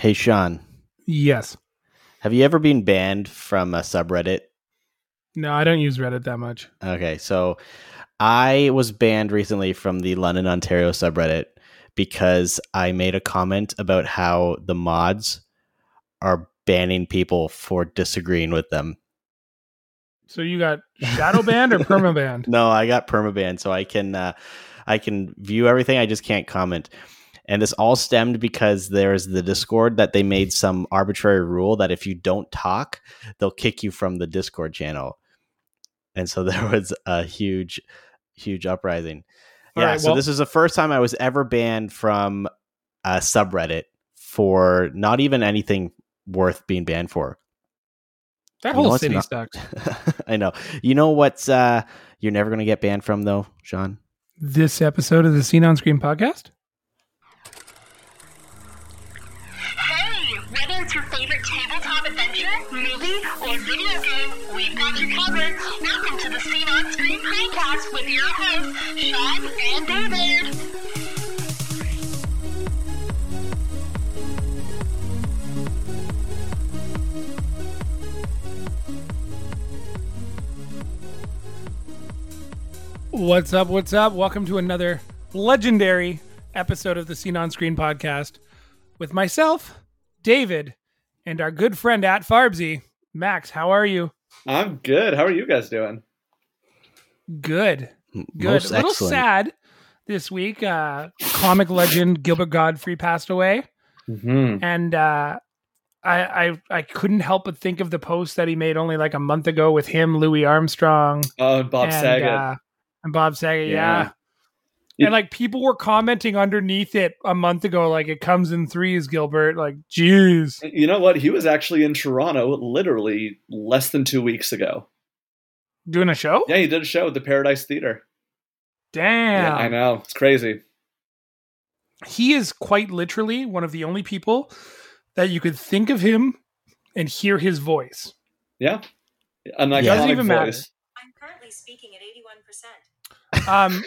Hey, Sean. Yes. Have you ever been banned from a subreddit? No, I don't use Reddit that much. Okay, so I was banned recently from the London, Ontario subreddit because I made a comment about how the mods are banning people for disagreeing with them. So you got shadow banned or perma banned? No, I got perma banned, so I can view everything. I just can't comment. And this all stemmed because there's the Discord that they made some arbitrary rule that if you don't talk, they'll kick you from the Discord channel. And so there was a huge, huge uprising. All right, so this is the first time I was ever banned from a subreddit for not even anything worth being banned for. That whole city sucks. I know. You know what's you're never going to get banned from, though, Sean? This episode of the Scene on Screen podcast? Your favorite tabletop adventure, movie, or video game, we've got you covered. Welcome to the Scene on Screen podcast with your hosts, Sean and David. What's up, what's up? Welcome to another legendary episode of the Scene on Screen podcast with myself, David, and our good friend at Farbsy. Max, how are you? I'm good. How are you guys doing? Good. Most a little excellent. Sad this week. Comic legend Gilbert Gottfried passed away. Mm-hmm. And I couldn't help but think of the post that he made only like a month ago with him, Louis Armstrong. Oh, Bob Saget. And Bob Saget, yeah. And like people were commenting underneath it a month ago, like it comes in threes, Gilbert. Like, geez. You know what? He was actually in Toronto literally less than 2 weeks ago. Doing a show? Yeah, he did a show at the Paradise Theater. Damn. Yeah, I know. It's crazy. He is quite literally one of the only people that you could think of him and hear his voice. Yeah. An iconic doesn't even matter. I'm currently speaking at 81%.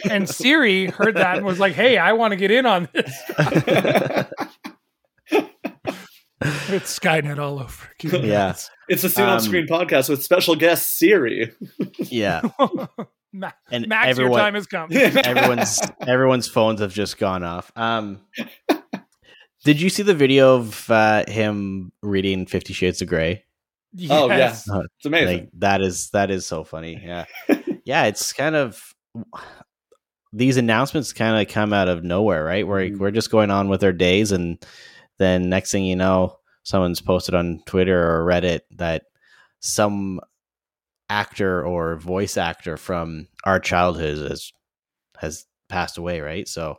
And Siri heard that and was like, hey, I want to get in on this. It's Skynet all over. Yeah. It's a Scene on Screen podcast with special guest Siri. Yeah. And Max, your time has come. Everyone's phones have just gone off. Did you see the video of him reading 50 Shades of Grey? Yes. Oh, yeah. It's amazing. Like, that is so funny. Yeah. Yeah, it's kind of... these announcements kind of come out of nowhere, right? We're just going on with our days, and then next thing you know, someone's posted on Twitter or Reddit that some actor or voice actor from our childhood has passed away, right? So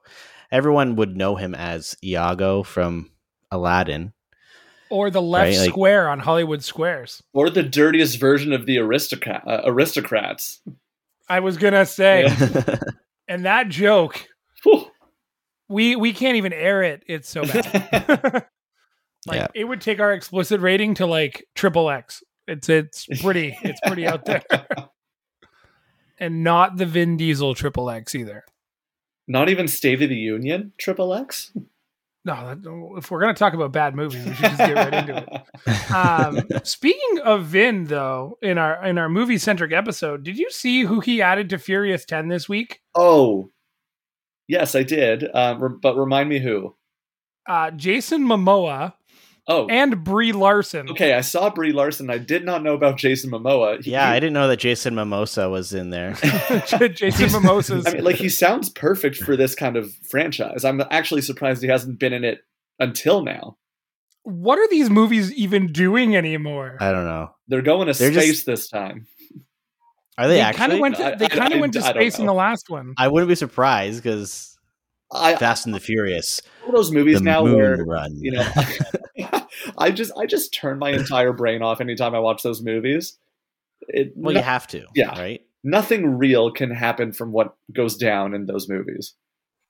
everyone would know him as Iago from Aladdin. Or the left square on Hollywood Squares. Or the dirtiest version of the Aristocrats. I was going to say, and that joke, we can't even air it. It's so bad. It would take our explicit rating to like Triple X. It's pretty out there. And not the Vin Diesel Triple X either. Not even State of the Union Triple X? No, if we're going to talk about bad movies, we should just get right into it. Speaking of Vin, though, in our movie-centric episode, did you see who he added to Furious 10 this week? Oh, yes, I did. But remind me who. Jason Momoa. Oh, and Brie Larson. Okay, I saw Brie Larson. I did not know about Jason Momoa. I didn't know that Jason Momoa was in there. Jason Momoa's. I mean, like, he sounds perfect for this kind of franchise. I'm actually surprised he hasn't been in it until now. What are these movies even doing anymore? I don't know. They're going to space this time. Are they actually? They kind of went to space in the last one. I wouldn't be surprised because Fast and the Furious. All those movies now where run. You know. I just turn my entire brain off anytime I watch those movies. You have to, yeah, right? Nothing real can happen from what goes down in those movies.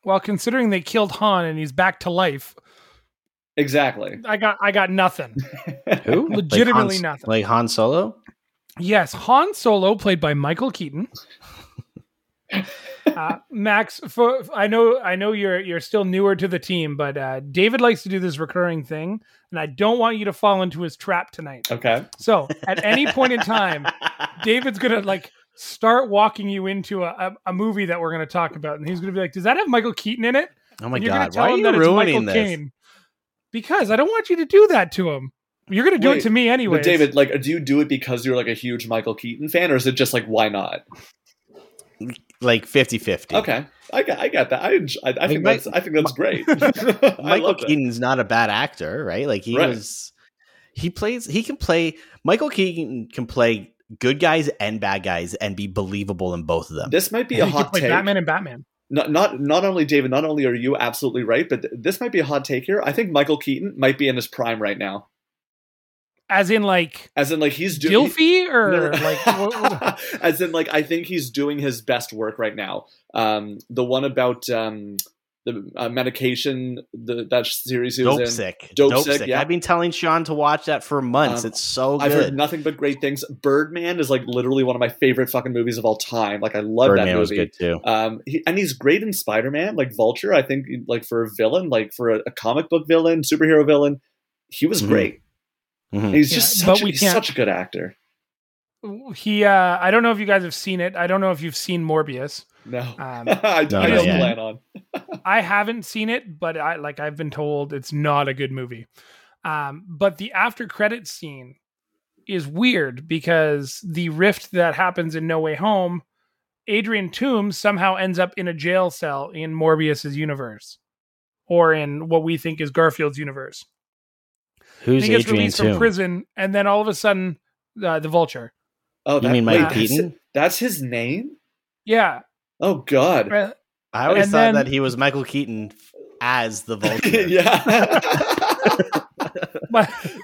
Well, considering they killed Han and he's back to life, exactly. I got nothing. Who? Legitimately nothing. Like Han Solo? Yes, Han Solo, played by Michael Keaton. Max, I know you're still newer to the team, but David likes to do this recurring thing, and I don't want you to fall into his trap tonight. Okay. So at any point in time, David's gonna start walking you into a movie that we're gonna talk about, and he's gonna be like, "Does that have Michael Keaton in it?" Oh my god! Why are you ruining this? Caine. Because I don't want you to do that to him. You're going to do it to me anyway. But David, do you do it because you're a huge Michael Keaton fan, or is it just why not? 50-50. Okay. I got that. I think that's great. Michael Keaton's not a bad actor, right? Michael Keaton can play good guys and bad guys and be believable in both of them. This might be a hot take. Batman and Batman. Not only David, not only are you absolutely right, but this might be a hot take here. I think Michael Keaton might be in his prime right now. As in, he's doing Dilfy, or what? As in, I think he's doing his best work right now. The one about the medication, that series he was in. Dope Sick. Yeah. I've been telling Sean to watch that for months. It's so good. I've heard nothing but great things. Birdman is literally one of my favorite fucking movies of all time. I love Birdman, that movie. Was good too. And he's great in Spider-Man, Vulture. I think for a villain, for a comic book villain, superhero villain, he was great. Mm-hmm. He's just such a good actor. He, I don't know if you guys have seen it. I don't know if you've seen Morbius. No, I don't plan on. I haven't seen it, but I've been told it's not a good movie. But the after credits scene is weird because the rift that happens in No Way Home, Adrian Toomes somehow ends up in a jail cell in Morbius's universe, or in what we think is Garfield's universe. Who's he gets Adrian released from prison, and then all of a sudden, the Vulture. Oh, you mean Michael Keaton? That's his name? Yeah. Oh, God. I always thought that he was Michael Keaton as the Vulture. Yeah.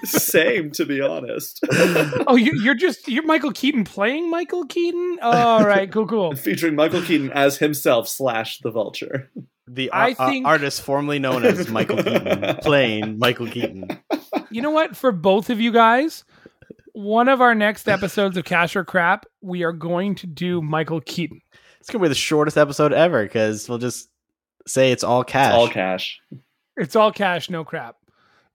Same, to be honest. Oh, you're Michael Keaton playing Michael Keaton? Oh, all right, cool. Featuring Michael Keaton as himself / the Vulture. The artist formerly known as Michael Keaton playing Michael Keaton. You know what? For both of you guys, one of our next episodes of Cash or Crap, we are going to do Michael Keaton. It's going to be the shortest episode ever because we'll just say it's all cash. It's all cash. It's all cash, no crap.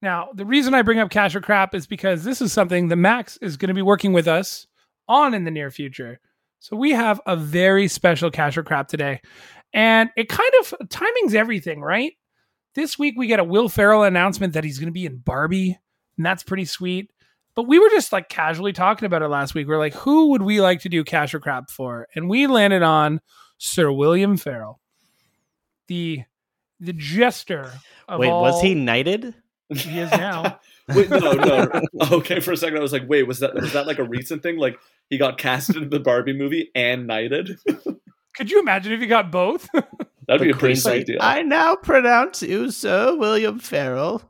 Now, the reason I bring up Cash or Crap is because this is something that Max is going to be working with us on in the near future. So we have a very special Cash or Crap today. And it timing's everything, right? This week we get a Will Ferrell announcement that he's going to be in Barbie. And that's pretty sweet. But we were just casually talking about it last week. We're who would we like to do Cash or Crap for? And we landed on Sir William Ferrell, the jester. Wait, was he knighted? He is now. Wait, no. Okay, for a second I was wait, was that a recent thing? He got casted in the Barbie movie and knighted? Could you imagine if he got both? That'd be a pretty sweet deal. I now pronounce you Sir William Ferrell.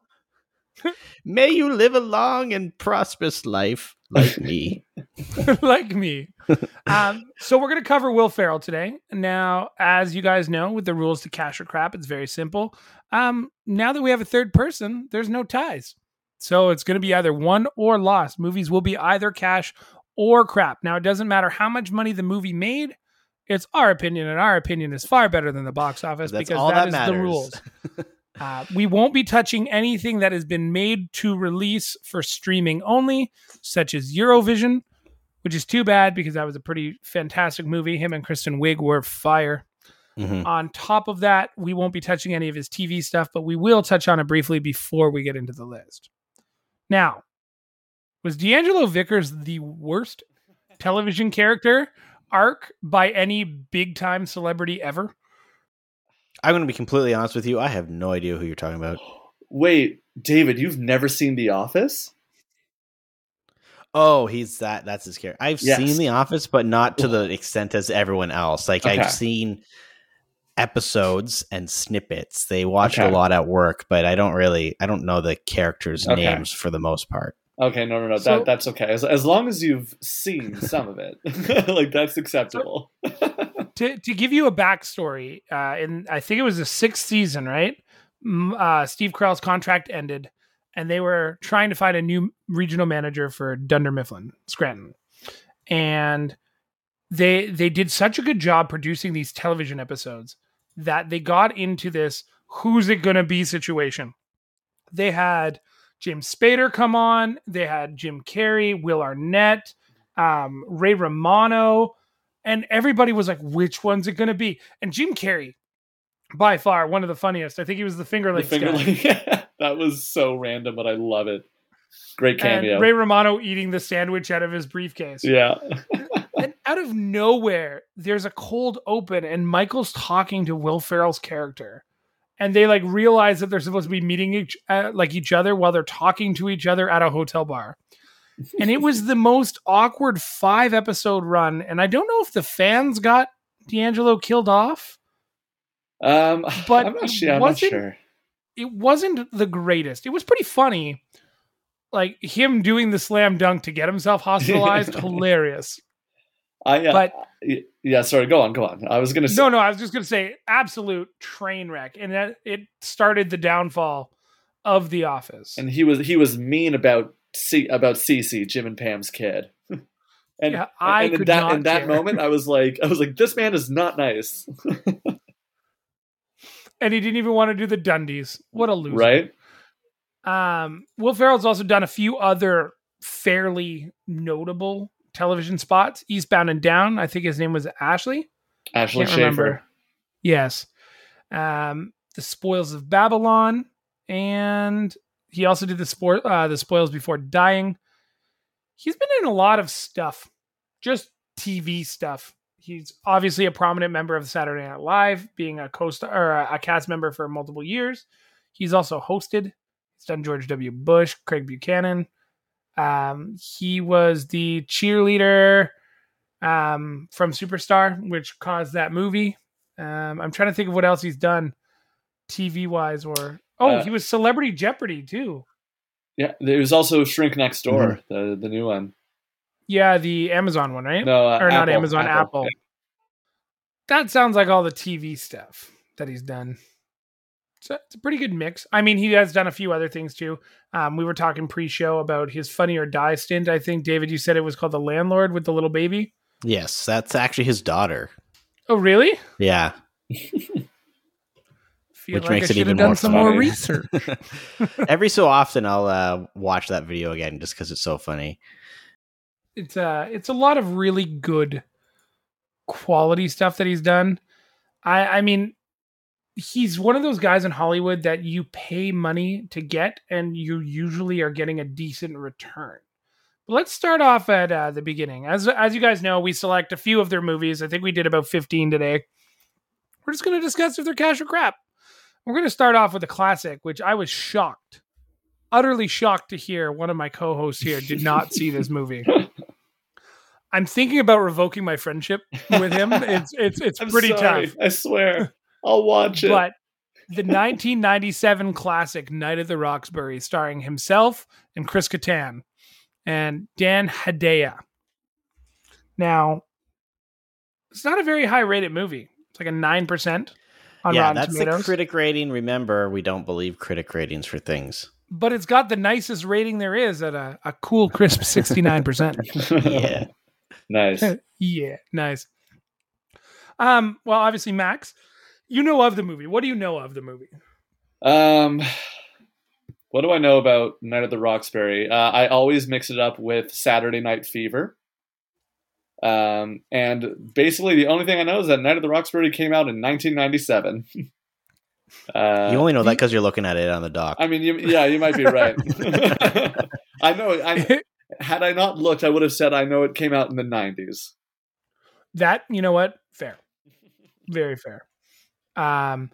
May you live a long and prosperous life like me. Like me. So we're going to cover Will Ferrell today. Now, as you guys know, with the rules to Cash or Crap, it's very simple. Now that we have a third person, there's no ties. So it's going to be either won or lost. Movies will be either cash or crap. Now, it doesn't matter how much money the movie made. It's our opinion, and our opinion is far better than the box office because that is matters. The rules. We won't be touching anything that has been made to release for streaming only, such as Eurovision, which is too bad because that was a pretty fantastic movie. Him and Kristen Wiig were fire. Mm-hmm. On top of that, we won't be touching any of his TV stuff, but we will touch on it briefly before we get into the list. Now, was D'Angelo Vickers the worst television character arc by any big time celebrity ever? I'm going to be completely honest with you. I have no idea who you're talking about. Wait, David, you've never seen The Office? Oh, he's that. That's his character. I've seen The Office, but not to the extent as everyone else. Okay. I've seen episodes and snippets. They watch a lot at work, but I don't know the characters' names for the most part. Okay, no. So, that's okay. As long as you've seen some of it, that's acceptable. To give you a backstory, in I think it was the 6th season, right? Steve Carell's contract ended, and they were trying to find a new regional manager for Dunder Mifflin, Scranton, and they did such a good job producing these television episodes that they got into this who's it going to be situation. They had James Spader come on. They had Jim Carrey, Will Arnett, Ray Romano, and everybody was like, which one's it going to be? And Jim Carrey, by far, one of the funniest. I think he was the Finger Lakes guy. That was so random, but I love it. Great cameo. And Ray Romano eating the sandwich out of his briefcase. Yeah. And out of nowhere, there's a cold open and Michael's talking to Will Ferrell's character. And they like realize that they're supposed to be meeting each other while they're talking to each other at a hotel bar. And it was the most awkward 5-episode run. And I don't know if the fans got D'Angelo killed off. But I'm not sure. It wasn't the greatest. It was pretty funny. Like him doing the slam dunk to get himself hospitalized. Hilarious. Sorry. Go on. I was just going to say absolute train wreck. And that it started the downfall of The Office. And he was mean about Cece, Jim and Pam's kid. And yeah, in that moment, I was like, this man is not nice. And he didn't even want to do the Dundies. What a loser. Right. Will Ferrell's also done a few other fairly notable television spots. Eastbound and Down. I think his name was Ashley. Ashley Schaefer. Remember. Yes. The Spoils of Babylon. And he also did the Spoils Before Dying. He's been in a lot of stuff. Just TV stuff. He's obviously a prominent member of Saturday Night Live, being a co-star or a cast member for multiple years. He's also hosted. He's done George W. Bush, Craig Buchanan. He was the cheerleader from Superstar, which caused that movie. I'm trying to think of what else he's done TV-wise. He was Celebrity Jeopardy, too. Yeah, there was also Shrink Next Door, mm-hmm. the new one. Yeah, the Amazon one, right? No, or not Amazon, Apple. Yeah. That sounds like all the TV stuff that he's done. So it's a pretty good mix. I mean, he has done a few other things too. We were talking pre-show about his Funny or Die stint. I think, David, you said it was called The Landlord with the little baby. Yes, that's actually his daughter. Oh, really? Yeah. Which makes it even more fun. More research. Every so often, I'll watch that video again just because it's so funny. It's a lot of really good quality stuff that he's done. I mean, he's one of those guys in Hollywood that you pay money to get, and you usually are getting a decent return. But let's start off at the beginning. As you guys know, we select a few of their movies. I think we did about 15 today. We're just going to discuss if they're cash or crap. We're going to start off with a classic, which I was utterly shocked to hear one of my co-hosts here did not see this movie. I'm thinking about revoking my friendship with him. It's pretty tough. I swear. I'll watch it. But the 1997 classic Night of the Roxbury, starring himself and Chris Kattan and Dan Hedaya. Now, it's not a very high rated movie. It's like a 9% on Rotten Tomatoes. Yeah, that's the critic rating. Remember, we don't believe critic ratings for things. But it's got the nicest rating there is at a cool, crisp 69%. Yeah. Nice. Yeah, nice. Well, obviously, Max, you know of the movie. What do you know of the movie? What do I know about Night at the Roxbury? I always mix it up with Saturday Night Fever. And basically, the only thing I know is that Night at the Roxbury came out in 1997. You only know that because you're looking at it on the dock. I mean, you might be right. I know. Had I not looked, I would have said I know it came out in the 90s. That, you know what? Fair. Very fair. The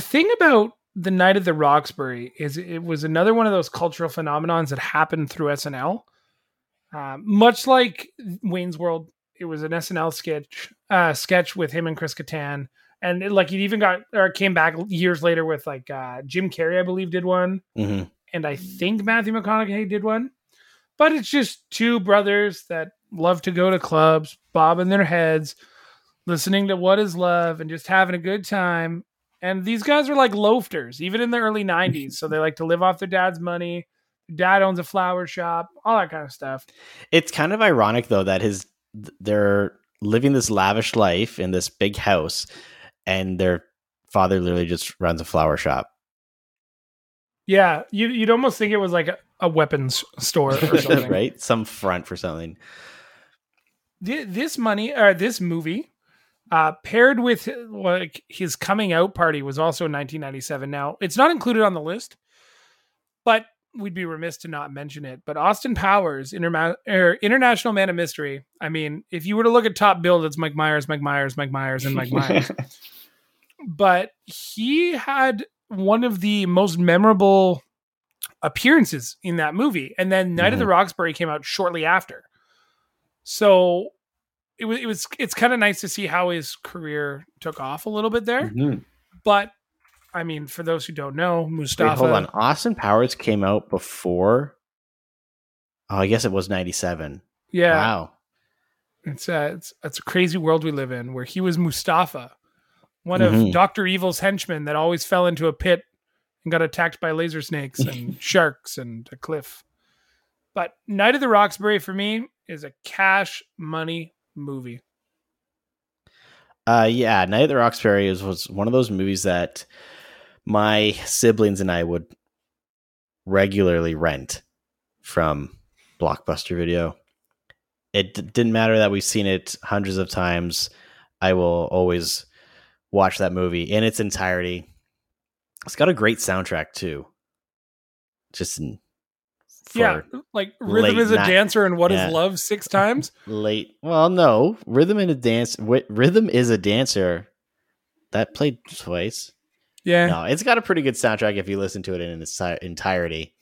thing about the Night of the Roxbury is it was another one of those cultural phenomenons that happened through SNL. Much like Wayne's World, it was an SNL sketch with him and Chris Kattan. And it came back years later with Jim Carrey, I believe, did one. Mm-hmm. And I think Matthew McConaughey did one. But it's just two brothers that love to go to clubs, bobbing their heads, listening to What Is Love and just having a good time. And these guys are like loafters, even in the early 90s. So they like to live off their dad's money. Dad owns a flower shop, all that kind of stuff. It's kind of ironic, though, that their living this lavish life in this big house, and their father literally just runs a flower shop. Yeah, you'd almost think it was like a weapons store or something. Right? Some front for something. This money, or this movie, paired with like his coming out party, was also 1997. Now, it's not included on the list, but we'd be remiss to not mention it. But Austin Powers, International Man of Mystery. I mean, if you were to look at top build, it's Mike Myers. But he had one of the most memorable appearances in that movie. And then Night of the Roxbury came out shortly after. So it's kind of nice to see how his career took off a little bit there. Mm-hmm. But I mean, for those who don't know, Mustafa. Wait, hold on. Austin Powers came out before. Oh, I guess it was 97. Yeah. Wow. It's a crazy world we live in, where he was Mustafa, one of Dr. Evil's henchmen that always fell into a pit and got attacked by laser snakes and sharks and a cliff. But Night of the Roxbury for me is a cash money movie. Yeah, Night of the Roxbury was one of those movies that my siblings and I would regularly rent from Blockbuster Video. It didn't matter that we've seen it hundreds of times. I will always watch that movie in its entirety. It's got a great soundtrack too. Just like Rhythm is a Dancer and What Is Love 6 times. Rhythm is a Dancer that played twice. Yeah, no, it's got a pretty good soundtrack if you listen to it in its entirety.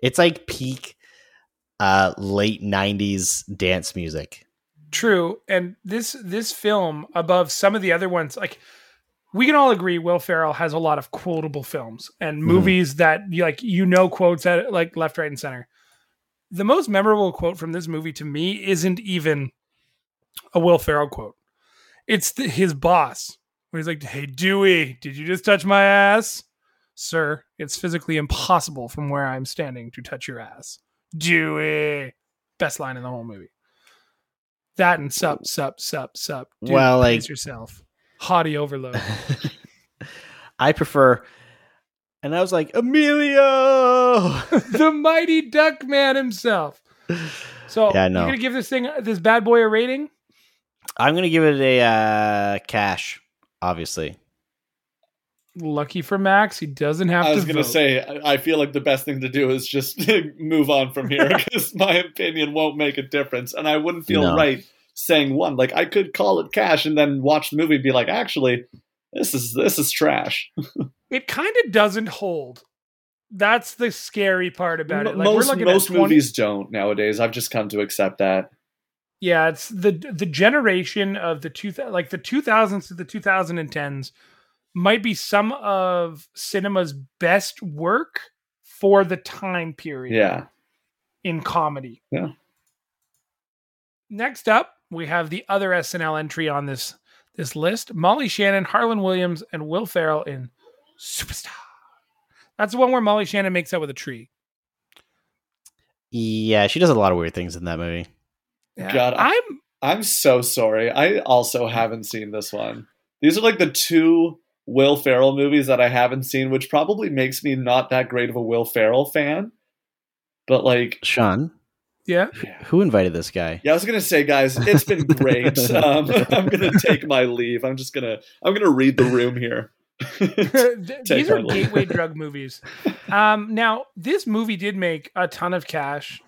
It's like peak late 90s dance music. True, and this film, above some of the other ones, like, we can all agree Will Ferrell has a lot of quotable films and movies that quotes at like left, right, and center. The most memorable quote from this movie to me isn't even a Will Ferrell quote. It's his boss, where he's like, "Hey, Dewey, did you just touch my ass?" "Sir, it's physically impossible from where I'm standing to touch your ass." "Dewey." Best line in the whole movie. That and sup. Dude, well, like yourself. Hottie overload. I prefer, and I was like, Emilio, the mighty duck man himself. So you're gonna give this bad boy a rating? I'm gonna give it a cash, obviously. Lucky for Max, he doesn't have to. I was gonna say, I feel like the best thing to do is just move on from here, because my opinion won't make a difference, and I wouldn't feel right saying one. Like, I could call it cash and then watch the movie and be like, actually, this is trash. It kind of doesn't hold. That's the scary part about it. Like, most movies don't nowadays. I've just come to accept that. Yeah, it's the generation of the 2000s to the 2010s might be some of cinema's best work for the time period. Yeah, in comedy. Yeah. Next up, we have the other SNL entry on this list. Molly Shannon, Harlan Williams, and Will Ferrell in Superstar. That's the one where Molly Shannon makes out with a tree. Yeah, she does a lot of weird things in that movie. Yeah. God, I'm so sorry. I also haven't seen this one. These are like the two Will Ferrell movies that I haven't seen, which probably makes me not that great of a Will Ferrell fan. But like... Sean... Yeah. Who invited this guy? Yeah, I was gonna say, guys, it's been great. I'm gonna take my leave. I'm just gonna read the room here. These are gateway drug movies. Now, this movie did make a ton of cash,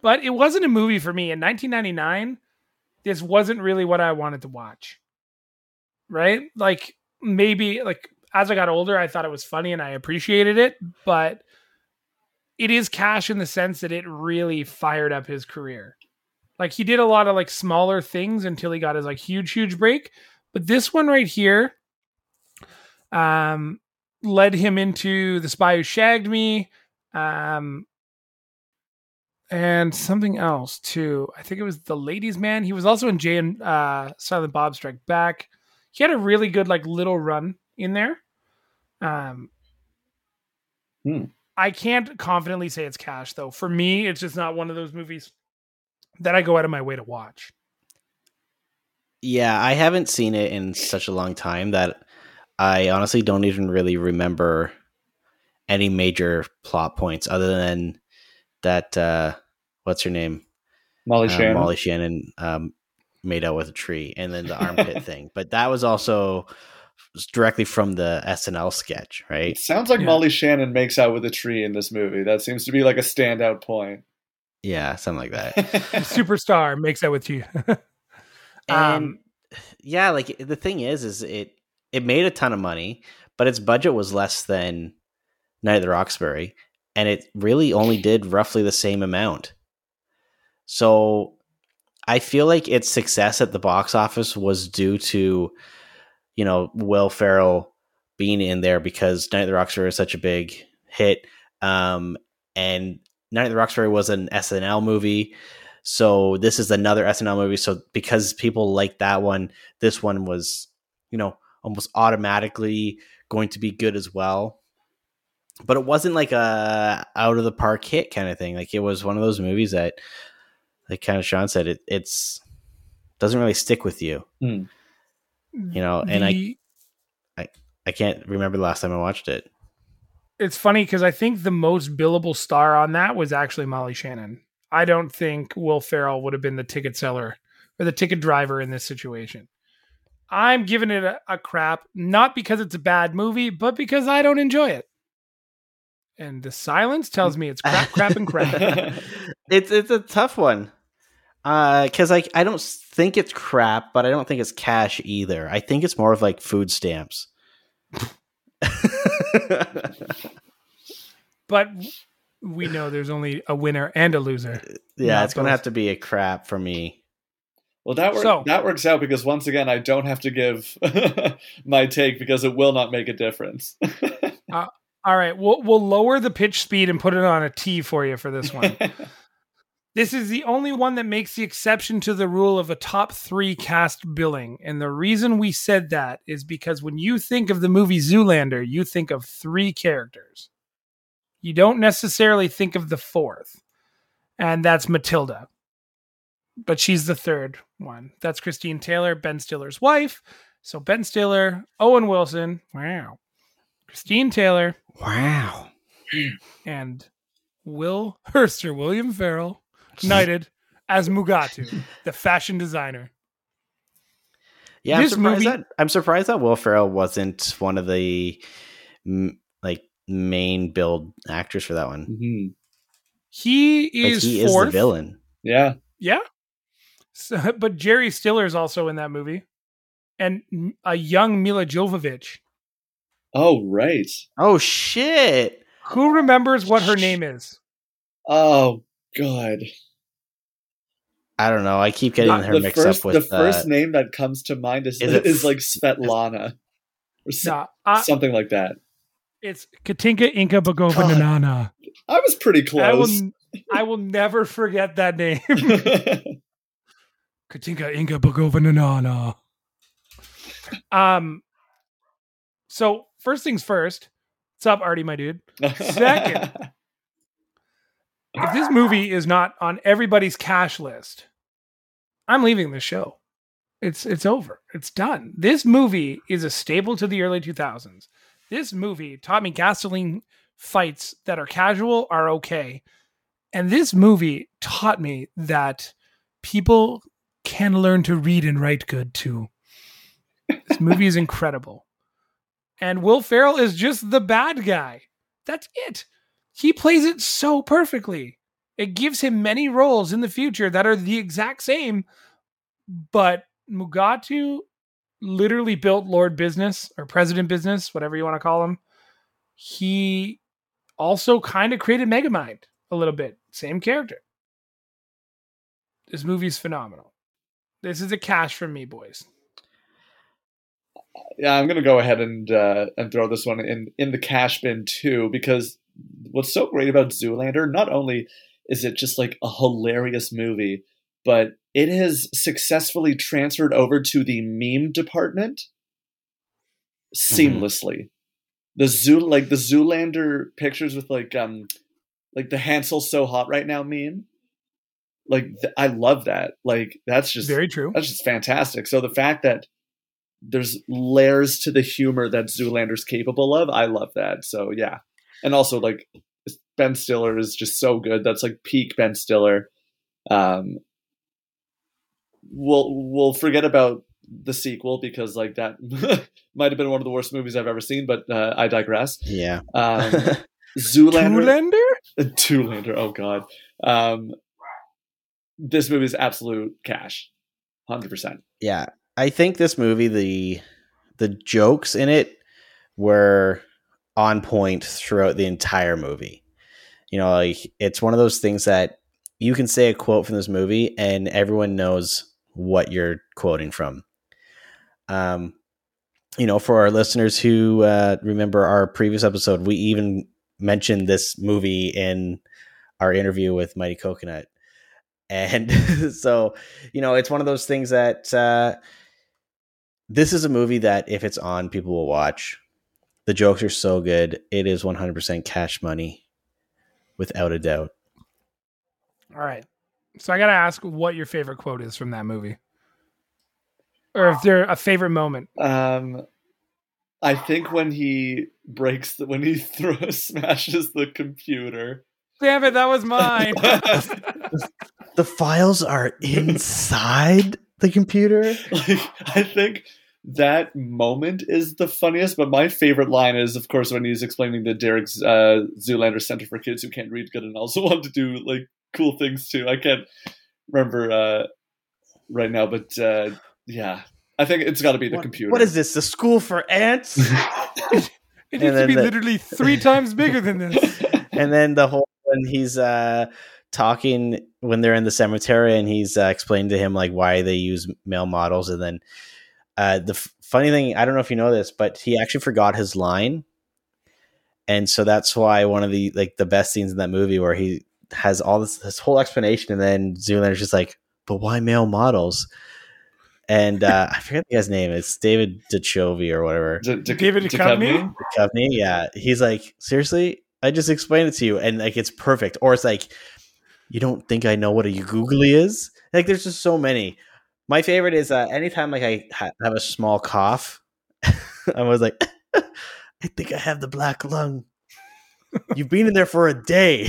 but it wasn't a movie for me. In 1999, this wasn't really what I wanted to watch. Right? Like, maybe like as I got older, I thought it was funny and I appreciated it, but it is cash in the sense that it really fired up his career. Like, he did a lot of like smaller things until he got his like huge break. But this one right here led him into The Spy Who Shagged Me, and something else too. I think it was The Ladies' Man. He was also in Jay and Silent Bob Strike Back. He had a really good like little run in there. I can't confidently say it's cash, though. For me, it's just not one of those movies that I go out of my way to watch. Yeah, I haven't seen it in such a long time that I honestly don't even really remember any major plot points other than that. What's her name? Molly Shannon. Molly Shannon made out with a tree, and then the armpit thing. But that was also directly from the SNL sketch, right? It sounds like Molly Shannon makes out with a tree in this movie. That seems to be like a standout point. Yeah, something like that. Superstar makes out with you. Yeah, like the thing is it made a ton of money, but its budget was less than Night of the Roxbury, and it really only did roughly the same amount. So I feel like its success at the box office was due to, you know, Will Ferrell being in there because Night of the Roxbury is such a big hit. And Night of the Roxbury was an SNL movie. So this is another SNL movie. So because people like that one, this one was, you know, almost automatically going to be good as well. But it wasn't like a out of the park hit kind of thing. Like it was one of those movies that, like kind of Sean said, it doesn't really stick with you, you know. And I can't remember the last time I watched it. It's funny because I think the most billable star on that was actually Molly Shannon. I don't think Will Ferrell would have been the ticket seller or the ticket driver in this situation. I'm giving it a crap, not because it's a bad movie, but because I don't enjoy it. And the silence tells me it's crap, crap, and crap. It's a tough one. Because like I don't think it's crap, but I don't think it's cash either. I think it's more of like food stamps. But we know there's only a winner and a loser. Yeah, it's going to have to be a crap for me. Well, that works out because once again, I don't have to give my take because it will not make a difference. All right, we'll lower the pitch speed and put it on a T for you for this one. This is the only one that makes the exception to the rule of a top three cast billing. And the reason we said that is because when you think of the movie Zoolander, you think of three characters. You don't necessarily think of the fourth. And that's Matilda. But she's the third one. That's Christine Taylor, Ben Stiller's wife. So Ben Stiller, Owen Wilson. Wow. Christine Taylor. Wow. And William Ferrell, knighted as Mugatu, the fashion designer. Yeah, I'm surprised that Will Ferrell wasn't one of the main build actors for that one. Mm-hmm. He is the villain. Yeah. Yeah. So, but Jerry Stiller is also in that movie. And a young Mila Jovovich. Oh, right. Oh, shit. Who remembers what her name is? Oh, God. I don't know. I keep getting her mixed up with... The first name that comes to mind is like Svetlana. Something like that. It's Katinka Inga Bogova Nanana. I was pretty close. I will never forget that name. Katinka Inga Bogova Nanana. So, first things first. What's up, Artie, my dude? Second, if this movie is not on everybody's cash list, I'm leaving the show. It's over. It's done. This movie is a staple to the early 2000s. This movie taught me gasoline fights that are casual are okay. And this movie taught me that people can learn to read and write good, too. This movie is incredible. And Will Ferrell is just the bad guy. That's it. He plays it so perfectly. It gives him many roles in the future that are the exact same. But Mugatu literally built Lord Business or President Business, whatever you want to call him. He also kind of created Megamind a little bit. Same character. This movie's phenomenal. This is a cash for me, boys. Yeah, I'm gonna go ahead and throw this one in the cash bin too, because what's so great about Zoolander, not only is it just like a hilarious movie, but it has successfully transferred over to the meme department seamlessly. Mm-hmm. The Zoolander pictures with like the Hansel's so hot right now meme. Like, I love that. Like, that's just very true. That's just fantastic. So the fact that there's layers to the humor that Zoolander's capable of, I love that. So yeah. And also, like, Ben Stiller is just so good. That's like peak Ben Stiller. We'll forget about the sequel because, like, that might have been one of the worst movies I've ever seen, but I digress. Yeah. Zoolander. Oh God. This movie is absolute cash. 100%. Yeah. I think this movie, the jokes in it were on point throughout the entire movie. You know, like, it's one of those things that you can say a quote from this movie and everyone knows what you're quoting from. You know, for our listeners who remember our previous episode, we even mentioned this movie in our interview with Mighty Coconut. And so, you know, it's one of those things that this is a movie that if it's on, people will watch. The jokes are so good. It is 100% cash money, without a doubt. All right. So I got to ask what your favorite quote is from that movie. Or if they're a favorite moment. I think when he smashes the computer. Damn it, that was mine. The files are inside the computer. Like, I think that moment is the funniest, but my favorite line is, of course, when he's explaining that Derek's Zoolander Center for Kids Who Can't Read Good and also want to do, like, cool things too. I can't remember right now, but yeah, I think it's got to be the computer. What is this? The school for ants? It needs to be literally 3 times bigger than this. And then the whole when he's talking when they're in the cemetery and he's explaining to him, like, why they use male models. And then the funny thing, I don't know if you know this, but he actually forgot his line. And so that's why one of the, like, the best scenes in that movie where he has all this whole explanation. And then Zoolander's just like, but why male models? And I forget the guy's name. It's David Duchovny or whatever. David Duchovny? Duchovny, yeah. He's like, seriously? I just explained it to you, and, like, it's perfect. Or it's like, you don't think I know what a googly is? Like, there's just so many. My favorite is anytime, like, I have a small cough, I was like, I think I have the black lung. You've been in there for a day.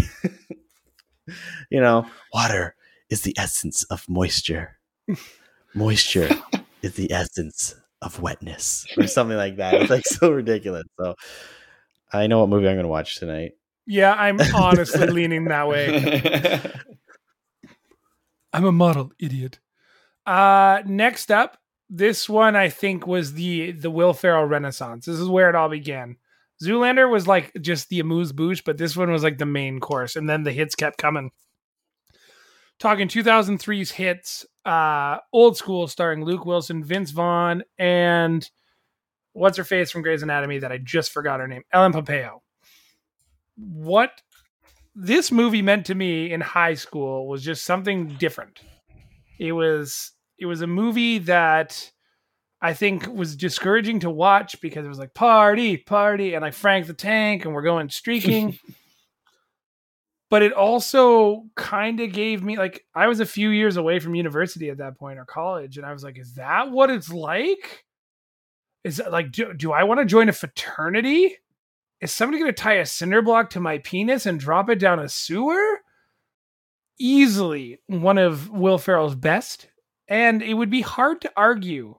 You know, water is the essence of moisture. Moisture is the essence of wetness, or something like that. It's, like, so ridiculous. So I know what movie I'm going to watch tonight. Yeah, I'm honestly leaning that way. I'm a model idiot. Next up, this one I think was the Will Ferrell Renaissance. This is where it all began. Zoolander was, like, just the amuse-bouche, but this one was, like, the main course, and then the hits kept coming. Talking 2003's hits, Old School, starring Luke Wilson, Vince Vaughn, and what's her face from Grey's Anatomy that I just forgot her name? Ellen Pompeo. What this movie meant to me in high school was just something different. It was a movie that I think was discouraging to watch because it was like party, and I Frank the Tank and we're going streaking. But it also kind of gave me, like, I was a few years away from university at that point, or college. And I was like, is that what it's like? Is it like, do I want to join a fraternity? Is somebody going to tie a cinder block to my penis and drop it down a sewer? Easily one of Will Ferrell's best. And it would be hard to argue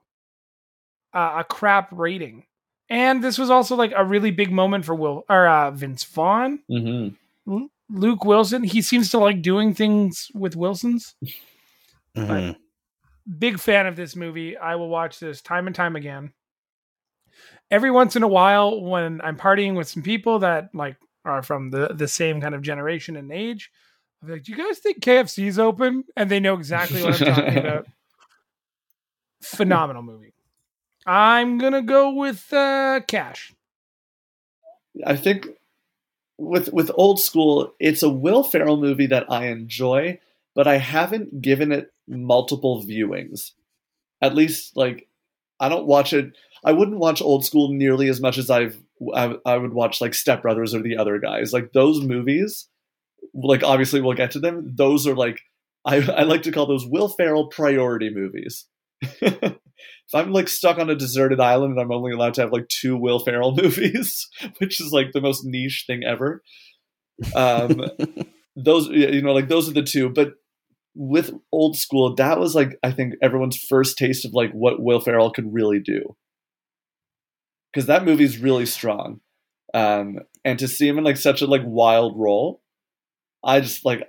a crap rating. And this was also, like, a really big moment for Vince Vaughn. Mm-hmm. Luke Wilson. He seems to like doing things with Wilsons. Mm-hmm. Big fan of this movie. I will watch this time and time again. Every once in a while, when I'm partying with some people that, like, are from the same kind of generation and age, I'll be like, do you guys think KFC's open? And they know exactly what I'm talking about. Phenomenal movie. I'm going to go with cash. I think with Old School, it's a Will Ferrell movie that I enjoy, but I haven't given it multiple viewings. At least, like, I don't watch it. I wouldn't watch Old School nearly as much as I would watch, like, Step Brothers or The Other Guys. Like, those movies, like, obviously we'll get to them. Those are, like, I like to call those Will Ferrell priority movies. If I'm like stuck on a deserted island and I'm only allowed to have like 2 Will Ferrell movies, which is like the most niche thing ever. Those, you know, like those are the 2, but with Old School, that was like, I think everyone's first taste of like what Will Ferrell could really do. Cause that movie's really strong. And to see him in like such a like wild role, I just like,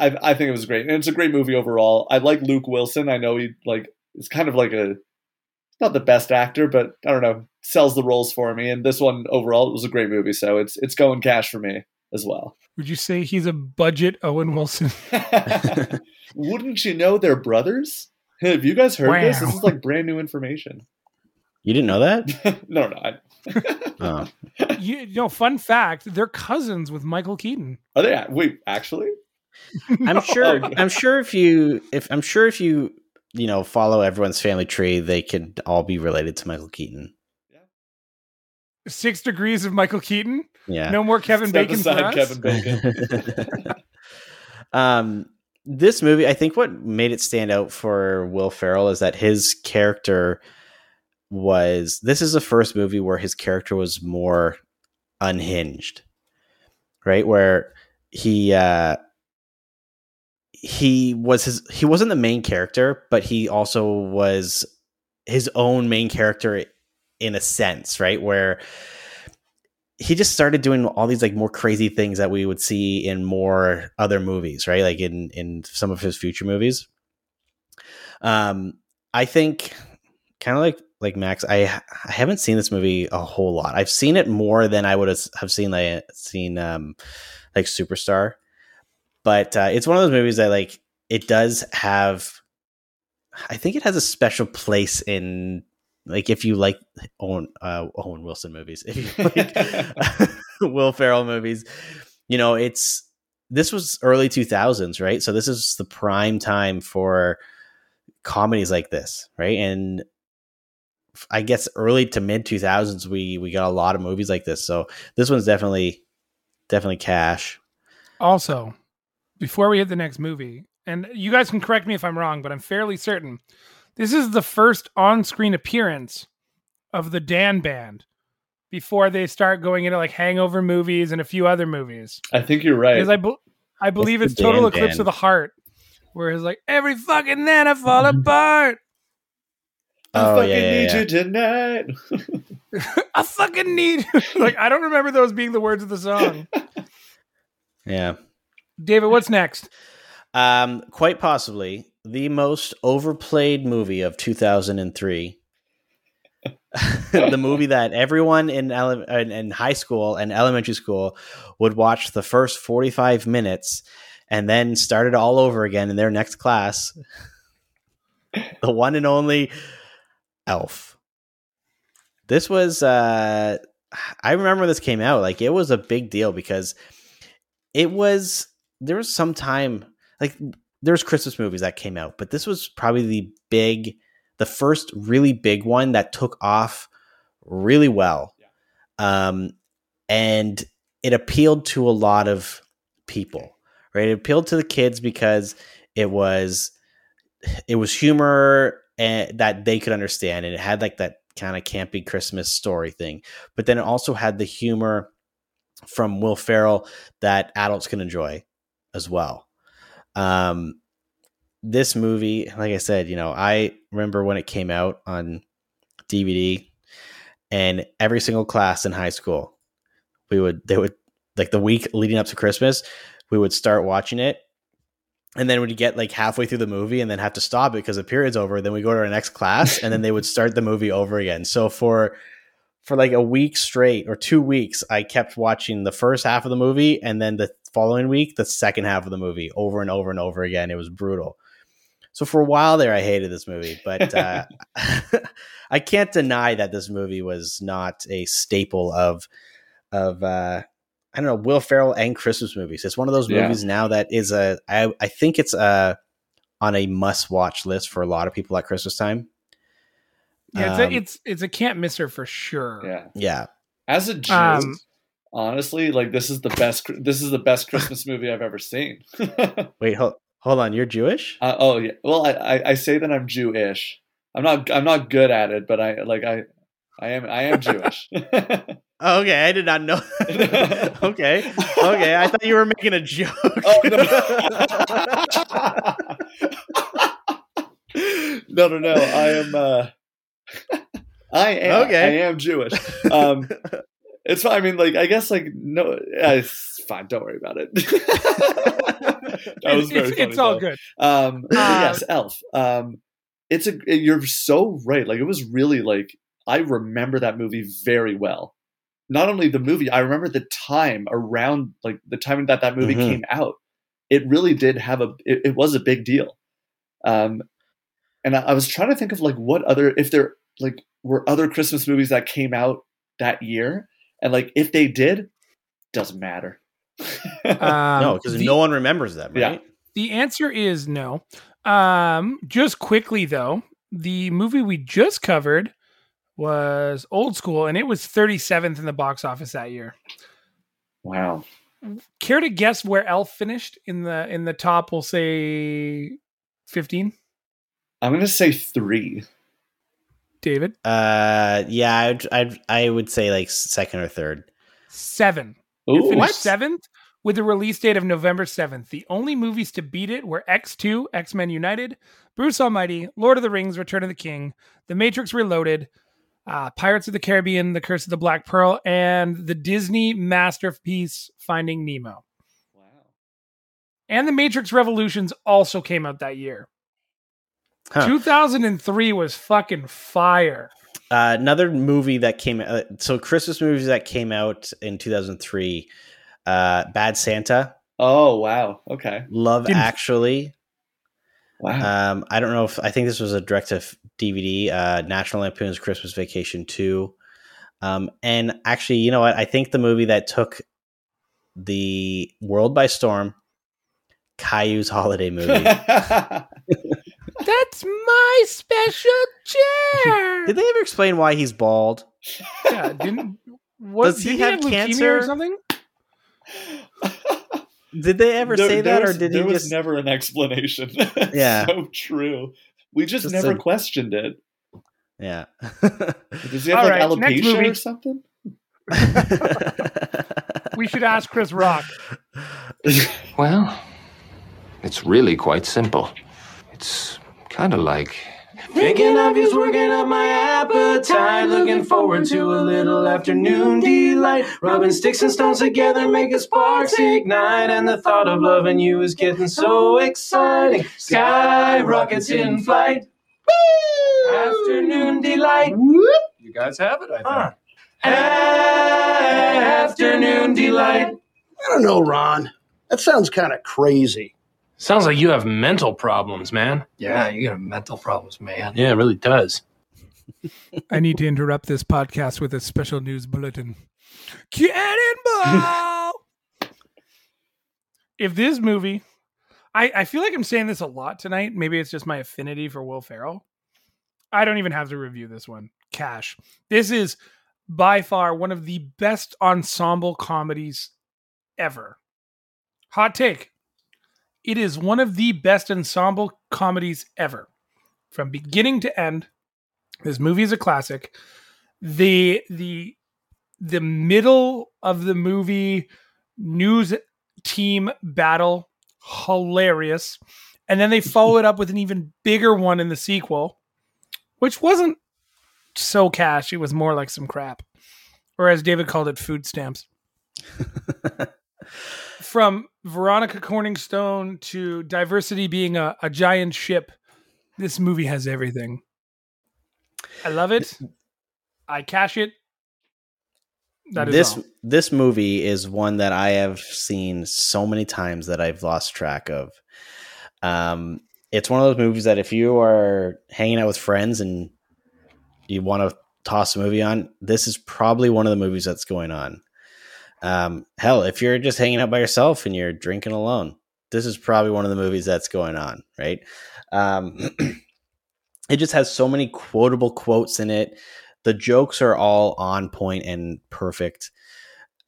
I think it was great. And it's a great movie overall. I like Luke Wilson. I know he like, is kind of like a, not the best actor, but I don't know, sells the roles for me. And this one overall, it was a great movie. So it's going cash for me as well. Would you say he's a budget Owen Wilson? Wouldn't you know they're brothers? Have you guys heard this? This is like brand new information. You didn't know that? No. You know, fun fact, they're cousins with Michael Keaton. Are they? Wait, actually? I'm sure if you you know, follow everyone's family tree, they could all be related to Michael Keaton. 6 degrees of Michael Keaton. Yeah. No more Kevin Bacon for us. Kevin Bacon. This movie, I think what made it stand out for Will Ferrell is that his character was, this is the first movie where his character was more unhinged, right? Where he wasn't the main character, but he also was his own main character in a sense, right? Where he just started doing all these like more crazy things that we would see in more other movies, right? Like in some of his future movies. I think kind of like Max, I haven't seen this movie a whole lot. I've seen it more than I would have seen, like Superstar, but it's one of those movies that like, it does have, I think it has a special place in, like if you like Owen Wilson movies, if you like Will Ferrell movies, you know, this was early 2000s, right? So this is the prime time for comedies like this, right? And I guess early to mid 2000s, we got a lot of movies like this. So this one's definitely cash. Also, before we hit the next movie, and you guys can correct me if I'm wrong, but I'm fairly certain this is the first on-screen appearance of the Dan Band before they start going into like Hangover movies and a few other movies. I think you're right. Because I believe it's Total Dan Eclipse of the Heart, where it's like, every fucking night I fall apart. I fucking need you tonight. I fucking need you. Like, I don't remember those being the words of the song. Yeah. David, what's next? Quite possibly the most overplayed movie of 2003, the movie that everyone in high school and elementary school would watch the first 45 minutes and then start it all over again in their next class. The one and only Elf. This was, I remember this came out, like it was a big deal because there was some time, like there's Christmas movies that came out, but this was probably the first really big one that took off really well. Yeah. And it appealed to a lot of people, right? It appealed to the kids because it was humor and that they could understand. And it had like that kind of campy Christmas story thing, but then it also had the humor from Will Ferrell that adults can enjoy as well. This movie, like I said, you know, I remember when it came out on DVD, and every single class in high school, they would like the week leading up to Christmas, we would start watching it. And then we'd get like halfway through the movie and then have to stop it because the period's over. Then we go to our next class and then they would start the movie over again. So for like a week straight or 2 weeks, I kept watching the first half of the movie and then the following week, the second half of the movie over and over and over again. It was brutal. So for a while there, I hated this movie, but I can't deny that this movie was not a staple of I don't know, Will Ferrell and Christmas movies. It's one of those movies now that is I think it's on a must watch list for a lot of people at Christmas time. Yeah, it's a can't misser for sure. Yeah. As a joke, honestly, like this is the best Christmas movie I've ever seen. Wait, hold Hold on, you're Jewish? Oh yeah. Well, I say that I'm Jewish. I'm not good at it, but I am Jewish. Okay, I did not know. Okay, I thought you were making a joke. Oh, no. I am. Okay. I am Jewish. It's fine. I mean, like, I guess, like, no, it's fine. Don't worry about it. That was very funny, it's all good. Yes, Elf. You're so right. Like, it was really, like, I remember that movie very well. Not only the movie, I remember the time around, like, the time that movie mm-hmm. came out. It really did have it was a big deal. And I was trying to think of, like, what other, if there, like, were other Christmas movies that came out that year. And, like, if they did, doesn't matter. No, because no one remembers them, right? Yeah. The answer is no. Just quickly, though, the movie we just covered was Old School, and it was 37th in the box office that year. Wow. Care to guess where Elf finished in the top? We'll say 15. I'm going to say 3. David? Yeah, I would say like second or third. 7. Ooh, it finished 7th with a release date of November 7th. The only movies to beat it were X2, X-Men United, Bruce Almighty, Lord of the Rings, Return of the King, The Matrix Reloaded, Pirates of the Caribbean, The Curse of the Black Pearl, and the Disney masterpiece Finding Nemo. Wow. And The Matrix Revolutions also came out that year. Huh. 2003 was fucking fire. Another movie that came out. So Christmas movies that came out in 2003. Bad Santa. Oh, wow. Okay. Love Actually. Wow. I don't know if I think this was a direct to DVD. National Lampoon's Christmas Vacation 2. And actually, you know what? I think the movie that took the world by storm, Caillou's Holiday Movie. That's my special chair. Did they ever explain why he's bald? Yeah, does he have cancer or something? Did they ever say that, or did he just? There was never an explanation. Yeah, so true. We just never questioned it. Yeah. Does he have like alopecia or something? We should ask Chris Rock. Well, it's really quite simple. It's kind of like thinking of you's working up my appetite. Looking forward to a little afternoon delight. Rubbing sticks and stones together, making sparks ignite. And the thought of loving you is getting so exciting. Skyrockets in flight. Woo! Afternoon delight. Whoop. You guys have it, I think. Afternoon delight. I don't know, Ron. That sounds kind of crazy. Sounds like you have mental problems, man. Yeah, you got mental problems, man. Yeah, it really does. I need to interrupt this podcast with a special news bulletin. Cannonball! If this movie... I feel like I'm saying this a lot tonight. Maybe it's just my affinity for Will Ferrell. I don't even have to review this one. Cash. This is by far one of the best ensemble comedies ever. Hot take. It is one of the best ensemble comedies ever. From beginning to end, this movie is a classic. The middle of the movie news team battle, hilarious. And then they follow it up with an even bigger one in the sequel, which wasn't so cash. It was more like some crap. Or as David called it, food stamps. From Veronica Corningstone to diversity being a giant ship, this movie has everything. I love it. I cash it. That is all. This movie is one that I have seen so many times that I've lost track of. It's one of those movies that if you are hanging out with friends and you want to toss a movie on, this is probably one of the movies that's going on. Hell, if you're just hanging out by yourself and you're drinking alone, this is probably one of the movies that's going on, right? It just has so many quotable quotes in it. The jokes are all on point and perfect.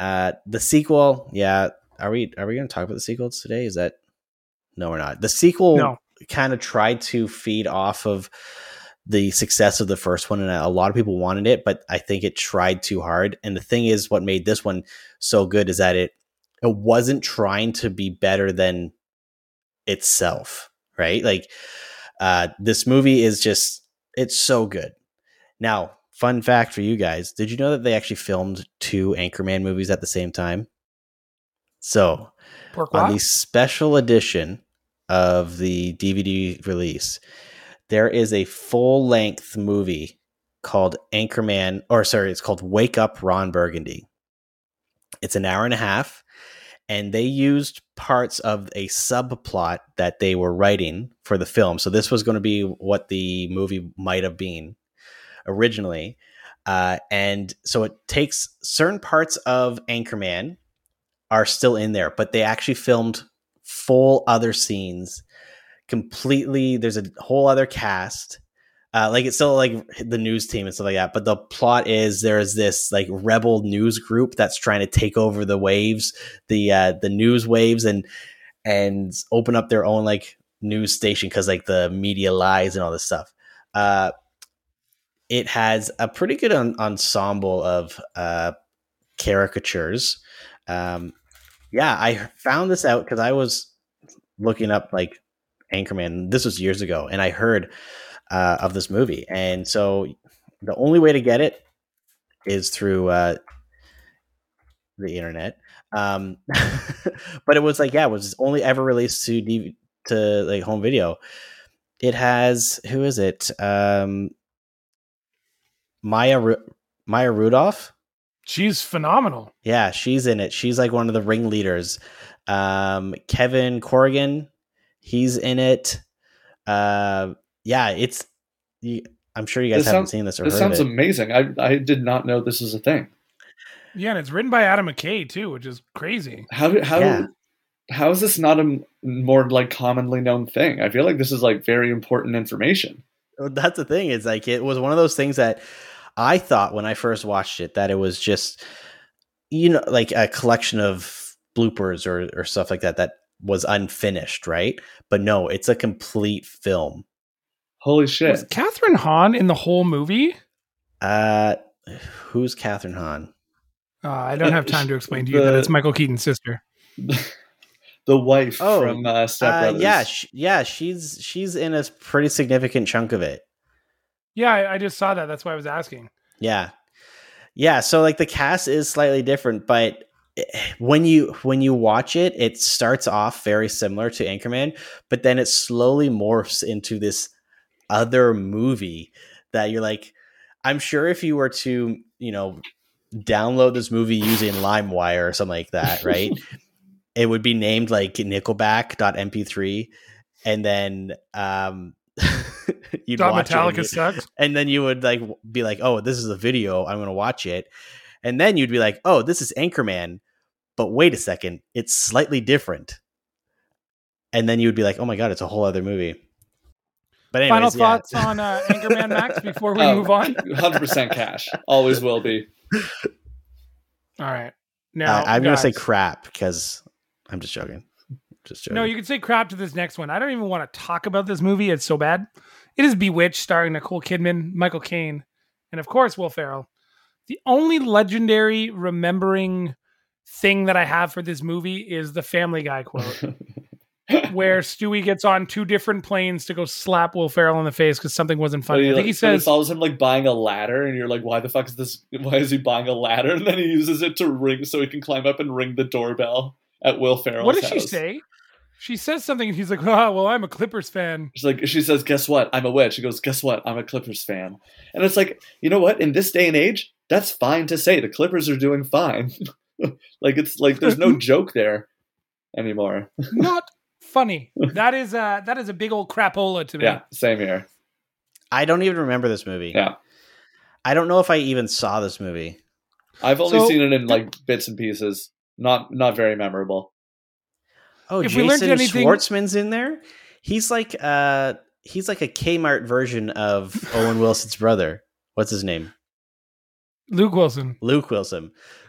The sequel, yeah. Are we going to talk about the sequels today? Is that No, we're not. The sequel kind of tried to feed off of the success of the first one, and a lot of people wanted it, but I think it tried too hard. And the thing is, what made this one so good is that it wasn't trying to be better than itself, right? Like, this movie is just, it's so good. Now, fun fact for you guys, did you know that they actually filmed two Anchorman movies at the same time? So on the special edition of the DVD release, there is a full length movie called Anchorman, or sorry, it's called Wake Up Ron Burgundy. It's an hour and a half, and they used parts of a subplot that they were writing for the film. So this was going to be what the movie might have been originally. And so it takes certain parts of Anchorman are still in there, but they actually filmed full other scenes completely. There's a whole other cast. Like, it's still like the news team and stuff like that, but the plot is there is this like rebel news group that's trying to take over the waves, the news waves, and open up their own like news station. 'Cause like the media lies and all this stuff. It has a pretty good ensemble of caricatures. Yeah, I found this out because I was looking up like Anchorman. This was years ago, and I heard of this movie. And so the only way to get it is through the internet. But it was like, yeah, it was only ever released to like home video. It has, who is it? Maya Rudolph. She's phenomenal. Yeah, she's in it. She's like one of the ringleaders. Kevin Corrigan, he's in it. Yeah, it's. I'm sure you guys haven't seen this or heard of it. This sounds amazing. I did not know this is a thing. Yeah, and it's written by Adam McKay too, which is crazy. How is this not a more like commonly known thing? I feel like this is like very important information. That's the thing. It's like it was one of those things that. I thought when I first watched it that it was just, you know, like a collection of bloopers or stuff like that was unfinished, right? But no, it's a complete film. Holy shit. Was Kathryn Hahn in the whole movie? Who's Kathryn Hahn? I don't have time to explain to you that it's Michael Keaton's sister. The wife from Step Brothers. Yeah, she's in a pretty significant chunk of it. Yeah, I just saw that. That's why I was asking. Yeah. So like the cast is slightly different, but when you watch it, it starts off very similar to Anchorman, but then it slowly morphs into this other movie that you're like, I'm sure if you were to, you know, download this movie using LimeWire or something like that, right? It would be named like Nickelback.mp3, and then you'd watch Metallica it sucks. And then you would like be like, oh, this is a video, I'm gonna watch it. And then you'd be like, oh, this is Anchorman, but wait a second, it's slightly different. And then you would be like, oh my god, it's a whole other movie. But anyways, final thoughts on Anchorman, Max, before we move on. 100% cash, always will be. All right, now I'm gonna say crap because I'm just joking. No, you can say crap to this next one. I don't even want to talk about this movie. It's so bad. It is Bewitched, starring Nicole Kidman, Michael Caine, and of course, Will Ferrell. The only legendary remembering thing that I have for this movie is the Family Guy quote, where Stewie gets on two different planes to go slap Will Ferrell in the face because something wasn't funny. I think he says, it follows him like buying a ladder, and you're like, why the fuck is this? Why is he buying a ladder? And then he uses it to ring so he can climb up and ring the doorbell at Will Ferrell's house. What did she say? She says something, and he's like, oh, well, I'm a Clippers fan. She's like, she says, guess what? I'm a witch. She goes, guess what? I'm a Clippers fan. And it's like, you know what? In this day and age, that's fine to say. The Clippers are doing fine. Like, it's like, there's no joke there anymore. Not funny. That is a big old crapola to me. Yeah, same here. I don't even remember this movie. Yeah. I don't know if I even saw this movie. I've only seen it in like bits and pieces. Not very memorable. Oh, if Jason Schwartzman's in there. He's like a Kmart version of Owen Wilson's brother. What's his name? Luke Wilson.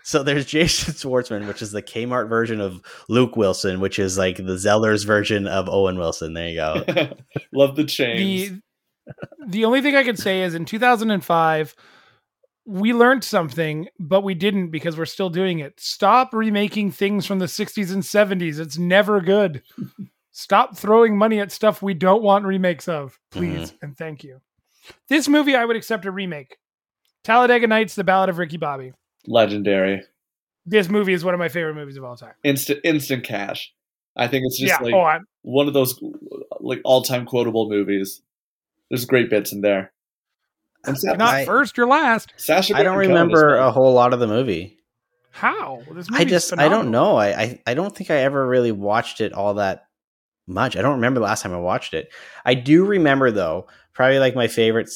So there's Jason Schwartzman, which is the Kmart version of Luke Wilson, which is like the Zellers version of Owen Wilson. There you go. Love the change. The only thing I could say is in 2005, we learned something, but we didn't because we're still doing it. Stop remaking things from the 60s and 70s. It's never good. Stop throwing money at stuff we don't want remakes of, please. Mm-hmm. And thank you. This movie, I would accept a remake. Talladega Nights, The Ballad of Ricky Bobby. Legendary. This movie is one of my favorite movies of all time. Instant cash. I think it's just one of those like all-time quotable movies. There's great bits in there. First, you're last. Sacha I don't remember a whole lot of the movie. How? This movie is phenomenal. I don't know. I don't think I ever really watched it all that much. I don't remember the last time I watched it. I do remember, though, probably like my favorite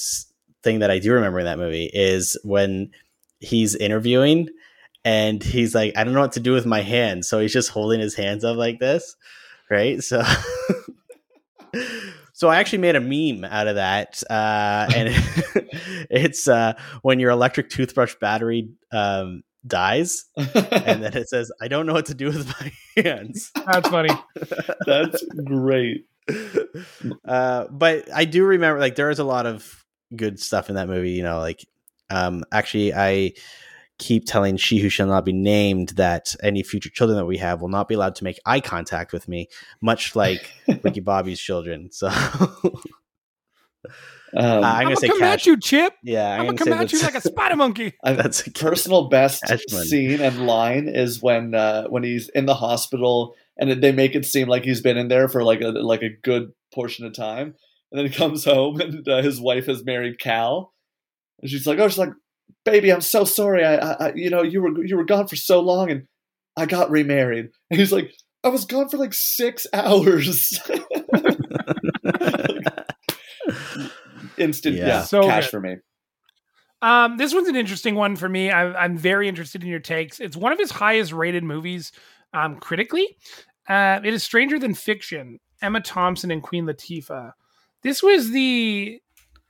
thing that I do remember in that movie is when he's interviewing and he's like, I don't know what to do with my hands. So he's just holding his hands up like this. Right. So, so I actually made a meme out of that. And it's when your electric toothbrush battery dies. And then it says, I don't know what to do with my hands. That's funny. That's great. But I do remember, like, there is a lot of good stuff in that movie, you know, like actually I keep telling She Who Shall Not Be Named that any future children that we have will not be allowed to make eye contact with me, much like Ricky Bobby's children. So I'm gonna say come at you, Chip. Yeah, I'm gonna come at you like a spider monkey. That's a personal best scene and line is when he's in the hospital and they make it seem like he's been in there for like a good portion of time. And then he comes home and his wife has married Cal. And she's like, baby, I'm so sorry. I you know, you were gone for so long and I got remarried. And he's like, I was gone for like 6 hours. Instant so cash good. For me. This one's an interesting one for me. I'm very interested in your takes. It's one of his highest rated movies critically. It is Stranger Than Fiction, Emma Thompson and Queen Latifah. This was the,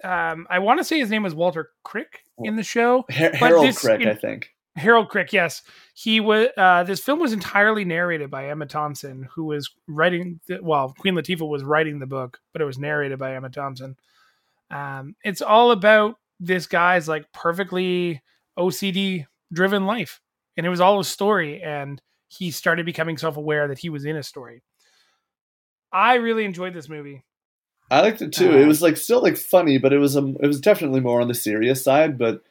I want to say his name was Walter Crick in the show. Harold Crick, I think. Harold Crick, yes. He was. This film was entirely narrated by Emma Thompson, who was writing, Queen Latifah was writing the book, but it was narrated by Emma Thompson. It's all about this guy's like perfectly OCD driven life. And it was all a story. And he started becoming self-aware that he was in a story. I really enjoyed this movie. I liked it too. It was like still like funny, but it was definitely more on the serious side. But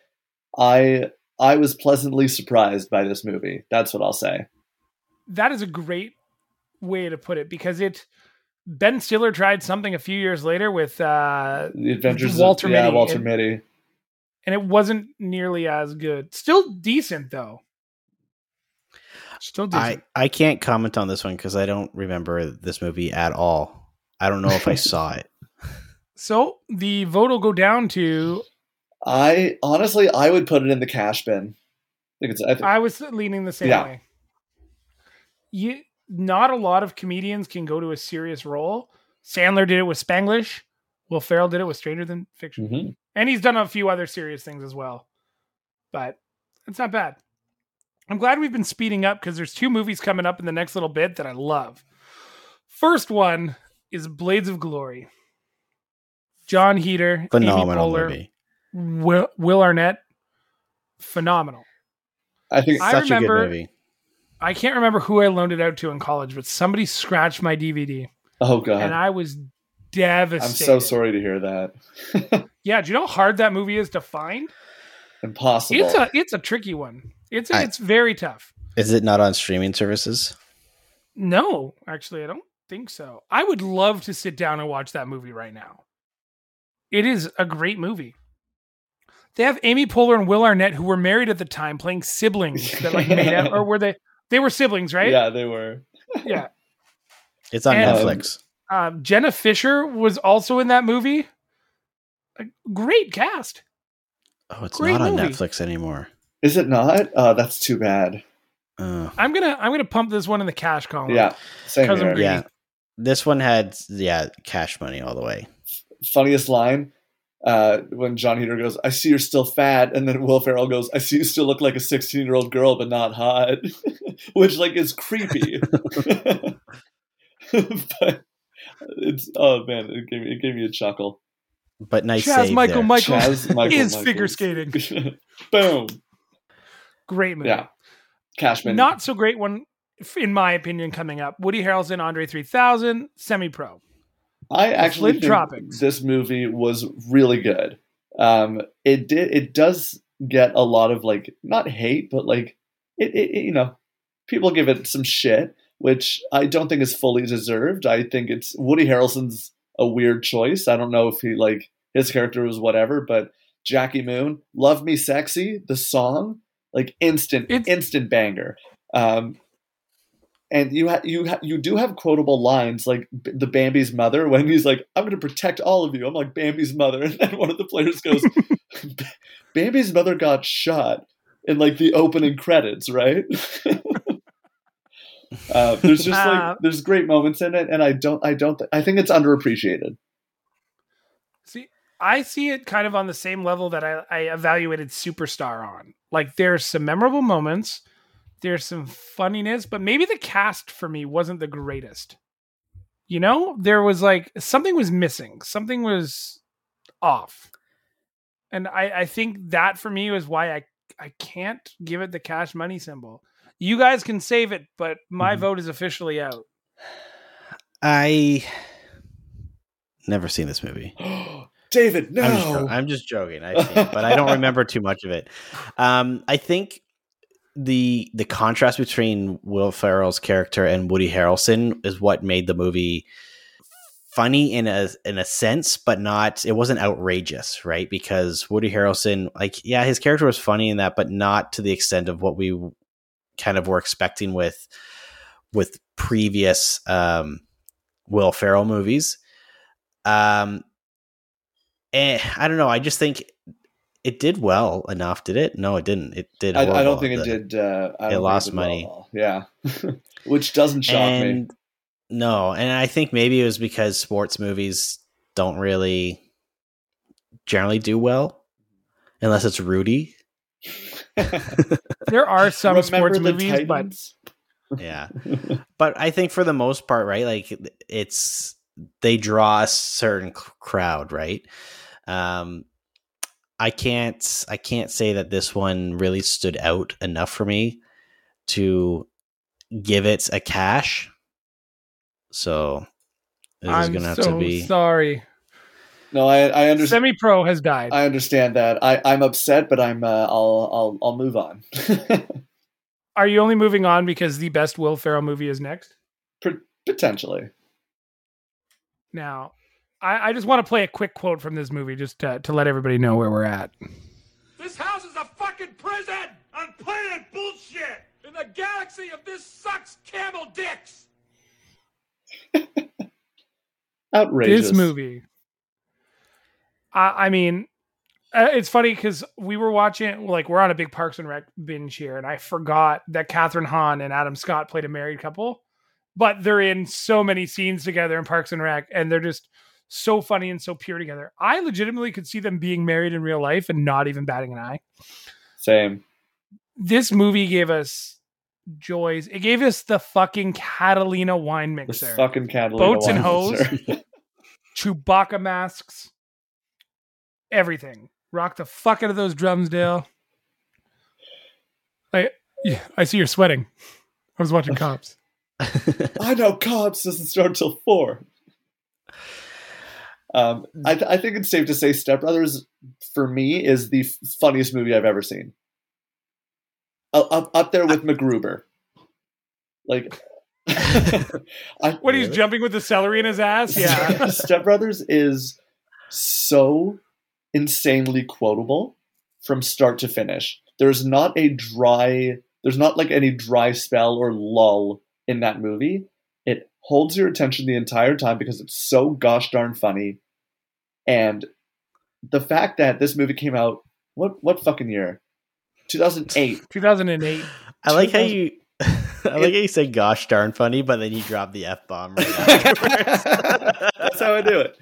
I was pleasantly surprised by this movie. That's what I'll say. That is a great way to put it because Ben Stiller tried something a few years later with The Adventures Walter of Mitty. Walter Mitty, and it wasn't nearly as good. Still decent though. Still decent. I can't comment on this one because I don't remember this movie at all. I don't know if I saw it. So the vote will go down to. I would put it in the cash bin. I was leaning the same way. Not a lot of comedians can go to a serious role. Sandler did it with Spanglish. Will Ferrell did it with Stranger Than Fiction. Mm-hmm. And he's done a few other serious things as well. But it's not bad. I'm glad we've been speeding up because there's two movies coming up in the next little bit that I love. First one is Blades of Glory. John Heder, phenomenal Amy Poehler, movie. Will Arnett, phenomenal. I think it's such a good movie. I can't remember who I loaned it out to in college, but somebody scratched my DVD. Oh god! And I was devastated. I'm so sorry to hear that. Yeah, do you know how hard that movie is to find? Impossible. It's a tricky one. It's very tough. Is it not on streaming services? No, actually, I don't think so. I would love to sit down and watch that movie right now. It is a great movie. They have Amy Poehler and Will Arnett, who were married at the time, playing siblings that like made out, or were they? They were siblings, right? Yeah, they were. Yeah, it's on Netflix. Jenna Fisher was also in that movie. A great cast. Oh, it's not on Netflix anymore. Is it not? That's too bad. I'm gonna pump this one in the cash column. Yeah, same here. This one had cash money all the way. Funniest line. when John Heder goes, "I see you're still fat," and then Will Ferrell goes, "I see you still look like a 16-year-old girl, but not hot," which like is creepy. But it's, oh man, it gave me a chuckle. But nice Chaz save Michael there. Michael Chaz Michael is Michaels. Figure skating. Boom! Great movie. Yeah, Cashman. Not so great one, in my opinion. Coming up, Woody Harrelson, Andre 3000, Semi-Pro. I actually think Tropics. This movie was really good. It does get a lot of like not hate, but like it you know, people give it some shit, which I don't think is fully deserved. I think it's Woody Harrelson's a weird choice. I don't know if he like his character was whatever, but Jackie Moon, "Love Me Sexy," the song, like instant banger. And you do have quotable lines like the Bambi's mother when he's like, "I'm going to protect all of you." I'm like, Bambi's mother. And then one of the players goes, "Bambi's mother got shot" in like the opening credits, right? There's just like there's great moments in it, and I think it's underappreciated. See, I see it kind of on the same level that I evaluated Superstar on. Like there's some memorable moments. There's some funniness, but maybe the cast for me wasn't the greatest. You know, there was like something was missing. Something was off. And I think that for me was why I can't give it the cash money symbol. You guys can save it, but my vote is officially out. I never seen this movie. David, no. I'm just joking. But I don't remember too much of it. I think the contrast between Will Ferrell's character and Woody Harrelson is what made the movie funny in a sense, but not, it wasn't outrageous, right? Because Woody Harrelson, like, yeah, his character was funny in that, but not to the extent of what we kind of were expecting with previous Will Ferrell movies. And I don't know. I just think it did well enough, did it? No, it didn't. It did. I don't think it did. It lost money. Yeah. Which doesn't shock me. No. And I think maybe it was because sports movies don't really generally do well unless it's Rudy. There are some sports movies, Titans? But yeah, but I think for the most part, right? Like they draw a certain crowd, right? I can't say that this one really stood out enough for me to give it a cash. So this is going to have to be. Sorry. No, I understand. Semi-Pro has died. I understand that. I'm upset, but I'll move on. Are you only moving on because the best Will Ferrell movie is next? Potentially. Now, I just want to play a quick quote from this movie just to let everybody know where we're at. "This house is a fucking prison on planet bullshit in the galaxy of this sucks camel dicks." Outrageous. This movie. I mean, it's funny because we were watching, like we're on a big Parks and Rec binge here, and I forgot that Catherine Hahn and Adam Scott played a married couple, but they're in so many scenes together in Parks and Rec, and they're just so funny and so pure together. I legitimately could see them being married in real life and not even batting an eye. Same. This movie gave us joys. It gave us the fucking Catalina wine mixer. The fucking Catalina boats wine and hoes. Chewbacca masks. Everything. Rock the fuck out of those drums, Dale. I see you're sweating. I was watching Cops. I know Cops doesn't start till 4. I think it's safe to say Step Brothers, for me, is the funniest movie I've ever seen. Up there with MacGruber. Like, when he's jumping with the celery in his ass? Yeah. Step Brothers is so insanely quotable from start to finish. There's not like any dry spell or lull in that movie. It holds your attention the entire time because it's so gosh darn funny. And the fact that this movie came out, what fucking year? 2008. I like how you said gosh darn funny, but then you dropped the F-bomb right afterwards. That's how I do it.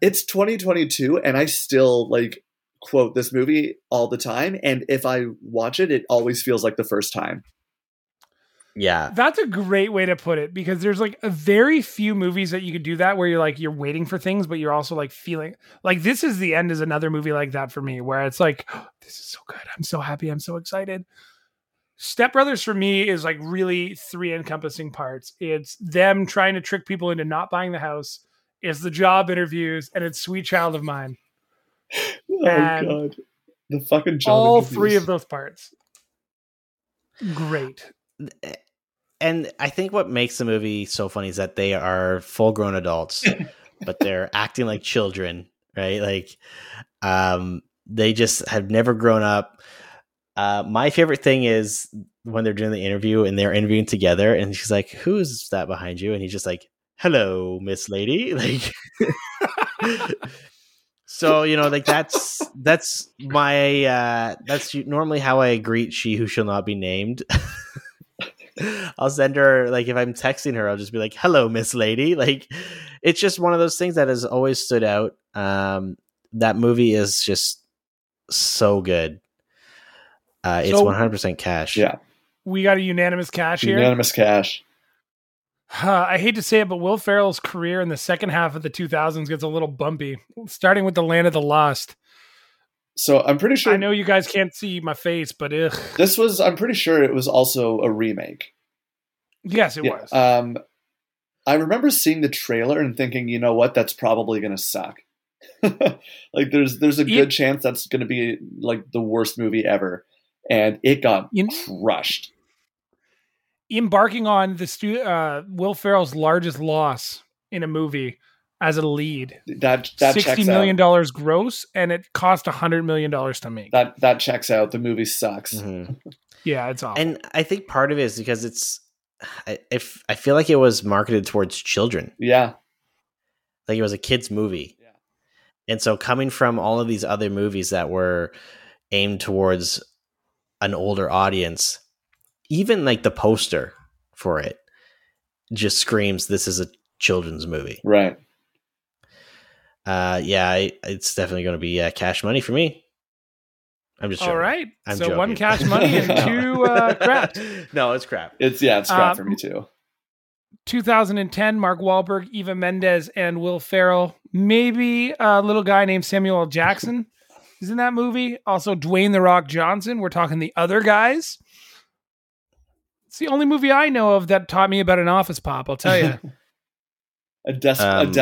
It's 2022, and I still like quote this movie all the time. And if I watch it, it always feels like the first time. Yeah, that's a great way to put it, because there's like a very few movies that you could do that where you're like, you're waiting for things, but you're also like feeling like This Is the End is another movie like that for me, where it's like, oh, this is so good. I'm so happy. I'm so excited. Step Brothers for me is like really three encompassing parts. It's them trying to trick people into not buying the house. It's the job interviews, and it's Sweet Child of Mine. Oh, and God. The fucking job all interviews. Three of those parts. Great. And I think what makes the movie so funny is that they are full grown adults, but they're acting like children, right? Like, they just have never grown up. My favorite thing is when they're doing the interview and they're interviewing together, and she's like, who's that behind you? And he's just like, hello, Miss Lady. Like, so, you know, like that's my, that's normally how I greet she who shall not be named. I'll send her, like, if I'm texting her, I'll just be like, hello, Miss Lady. Like, it's just one of those things that has always stood out. That movie is just so good. It's 100% cash. Yeah. We got a unanimous cash here. Unanimous cash. I hate to say it, but Will Ferrell's career in the second half of the 2000s gets a little bumpy, starting with The Land of the Lost. So I'm pretty sure... I know you guys can't see my face, but ugh. This was... I'm pretty sure it was also a remake. Yes, it was. I remember seeing the trailer and thinking, you know what? That's probably going to suck. Like, there's a good chance that's going to be, like, the worst movie ever. And it got crushed. Embarking on the Will Ferrell's largest loss in a movie as a lead, that $60 million gross, and it cost $100 million to make. That checks out. The movie sucks. Mm-hmm. Yeah, it's awful. And I think part of it is because I feel like it was marketed towards children. Yeah, like it was a kids' movie. Yeah. And so coming from all of these other movies that were aimed towards an older audience, even like the poster for it just screams, this is a children's movie. Right. It's definitely going to be cash money for me. I'm just joking. All right. So joking. One cash money and two crap. No, it's crap. It's crap for me too. 2010, Mark Wahlberg, Eva Mendes, and Will Ferrell. Maybe a little guy named Samuel L. Jackson. Is in that movie. Also Dwayne The Rock Johnson. We're talking the other guys. It's the only movie I know of that taught me about an office pop, I'll tell you. A desk pop.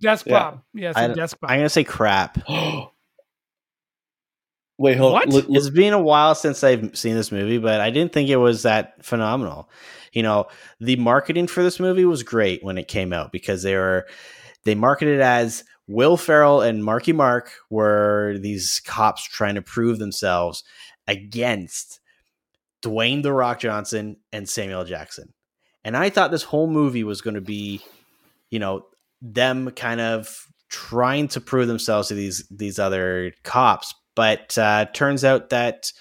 Desk pop. Yeah. Yes, a desk pop. I'm going to say crap. Wait, hold on. It's been a while since I've seen this movie, but I didn't think it was that phenomenal. You know, the marketing for this movie was great when it came out, because they marketed it as Will Ferrell and Marky Mark were these cops trying to prove themselves against Dwayne The Rock Johnson and Samuel L. Jackson. And I thought this whole movie was going to be, you know, them kind of trying to prove themselves to these other cops. But turns out that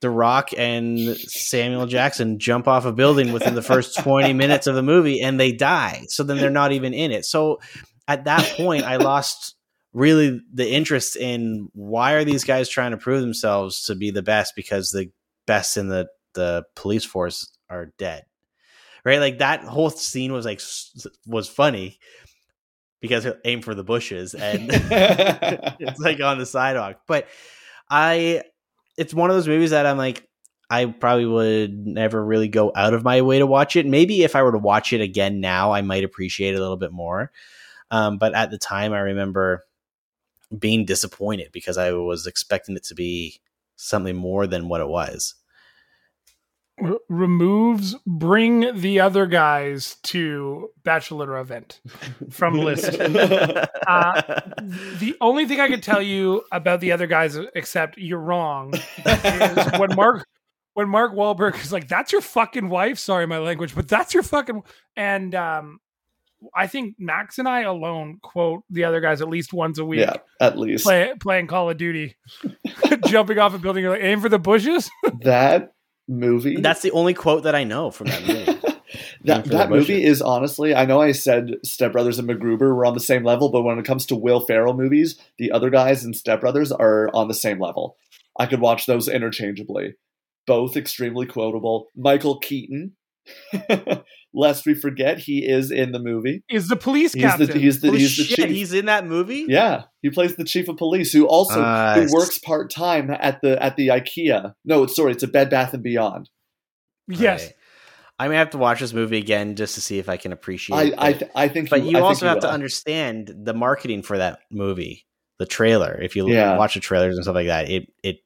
The Rock and Samuel Jackson jump off a building within the first 20 minutes of the movie, and they die. So then they're not even in it. So at that point, I lost really the interest in why are these guys trying to prove themselves to be the best, because the best in the police force are dead, right? Like that whole scene was funny because he'll aim for the bushes and it's like on the sidewalk. But it's one of those movies that I'm like, I probably would never really go out of my way to watch it. Maybe if I were to watch it again now, I might appreciate it a little bit more. But at the time, I remember being disappointed because I was expecting it to be something more than what it was. Removes Bring the Other Guys to Bachelor event from list. The only thing I could tell you about The Other Guys, except you're wrong, is when Mark Wahlberg is like, that's your fucking wife. Sorry, my language, but that's your fucking... And, I think Max and I alone quote The Other Guys at least once a week. Yeah, at least. Playing Call of Duty. Jumping off a building, you're like, aim for the bushes? That movie? That's the only quote that I know from that movie. That movie is honestly, I know I said Step Brothers and MacGruber were on the same level, but when it comes to Will Ferrell movies, the other guys in Step Brothers are on the same level. I could watch those interchangeably. Both extremely quotable. Michael Keaton, lest we forget, he is in the movie. He's the police captain. He's the chief. He's in that movie? Yeah. He plays the chief of police who also who works part-time at the IKEA. No, it's a Bed Bath & Beyond. Yes. Right. I may have to watch this movie again just to see if I can appreciate it. I think you have to understand the marketing for that movie, the trailer. If you watch the trailers and stuff like that, it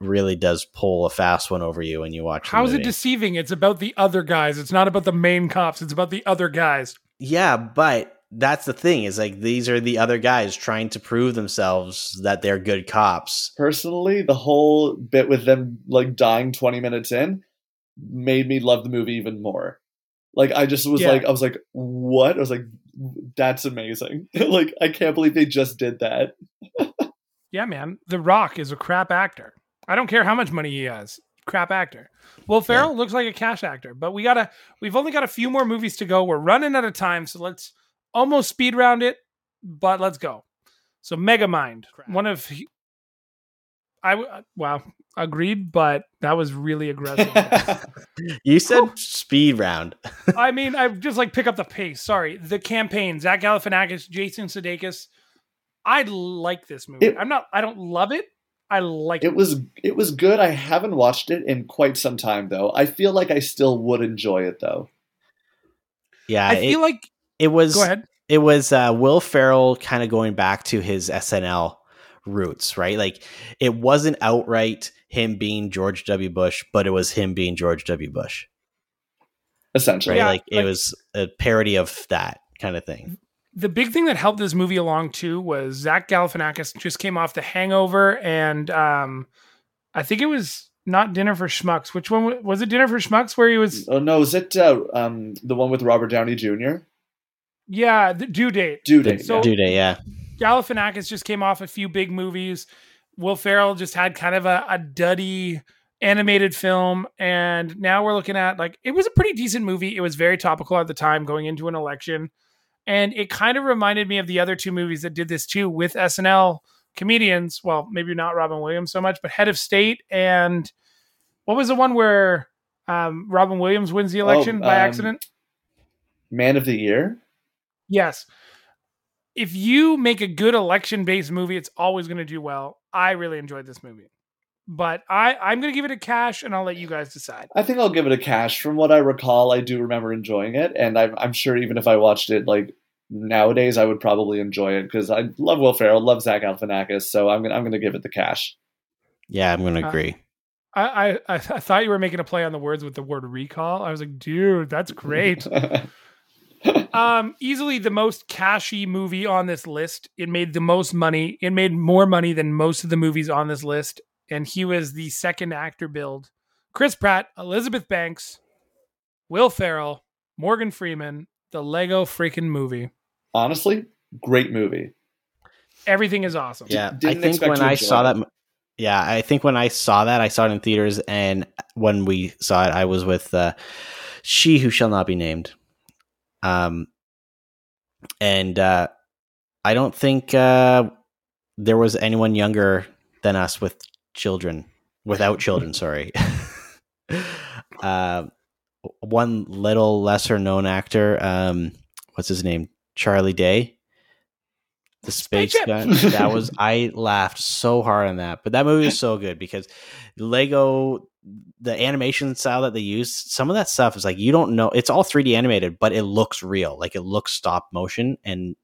really does pull a fast one over you when you watch. How's it deceiving? It's about the other guys. It's not about the main cops. It's about the other guys. Yeah, but that's the thing is like these are the other guys trying to prove themselves that they're good cops. Personally, the whole bit with them like dying 20 minutes in made me love the movie even more. Like I just was like, I was like, what? I was like, that's amazing. Like I can't believe they just did that. Yeah, man. The Rock is a crap actor. I don't care how much money he has. Crap actor. Will Ferrell looks like a cash actor, but we've only got a few more movies to go. We're running out of time, so let's almost speed round it, but let's go. So Megamind, agreed, but that was really aggressive. You said speed round. I mean, I just like pick up the pace. Sorry. The Campaign, Zach Galifianakis, Jason Sudeikis. I like this movie. I don't love it. I like it. It was good. I haven't watched it in quite some time, though. I feel like I still would enjoy it, though. Yeah, I feel like it was. Go ahead. It was Will Ferrell kind of going back to his SNL roots, right? Like it wasn't outright him being George W. Bush, but it was him being George W. Bush, essentially. Right? Yeah, like it was a parody of that kind of thing. The big thing that helped this movie along too was Zach Galifianakis just came off The Hangover, and I think it was not Dinner for Schmucks. Which one was it? Dinner for Schmucks, where he was? Oh no, is it the one with Robert Downey Jr.? Yeah, the Due Date. Due Date. Galifianakis just came off a few big movies. Will Ferrell just had kind of a duddy animated film, and now we're looking at like it was a pretty decent movie. It was very topical at the time, going into an election. And it kind of reminded me of the other two movies that did this too with SNL comedians. Well, maybe not Robin Williams so much, but Head of State. And what was the one where Robin Williams wins the election by accident? Man of the Year? Yes. If you make a good election-based movie, it's always going to do well. I really enjoyed this movie. But I'm going to give it a cash, and I'll let you guys decide. I think I'll give it a cash. From what I recall, I do remember enjoying it, and I'm sure even if I watched it like nowadays, I would probably enjoy it because I love Will Ferrell, love Zach Galifianakis, so I'm going to give it the cash. Yeah, I'm going to agree. I thought you were making a play on the words with the word recall. I was like, dude, that's great. Easily the most cashy movie on this list. It made the most money. It made more money than most of the movies on this list. And he was the second actor billed. Chris Pratt, Elizabeth Banks, Will Ferrell, Morgan Freeman, the Lego freaking movie. Honestly, great movie. Everything is awesome. Yeah, I think when I saw that, I saw it in theaters. And when we saw it, I was with She Who Shall Not Be Named. And I don't think there was anyone younger than us without children. Sorry. One little lesser known actor. What's his name? Charlie Day, the space guy. I laughed so hard on that, but that movie is so good because Lego, the animation style that they use, some of that stuff is like, you don't know, it's all 3D animated, but it looks real. Like it looks stop motion, and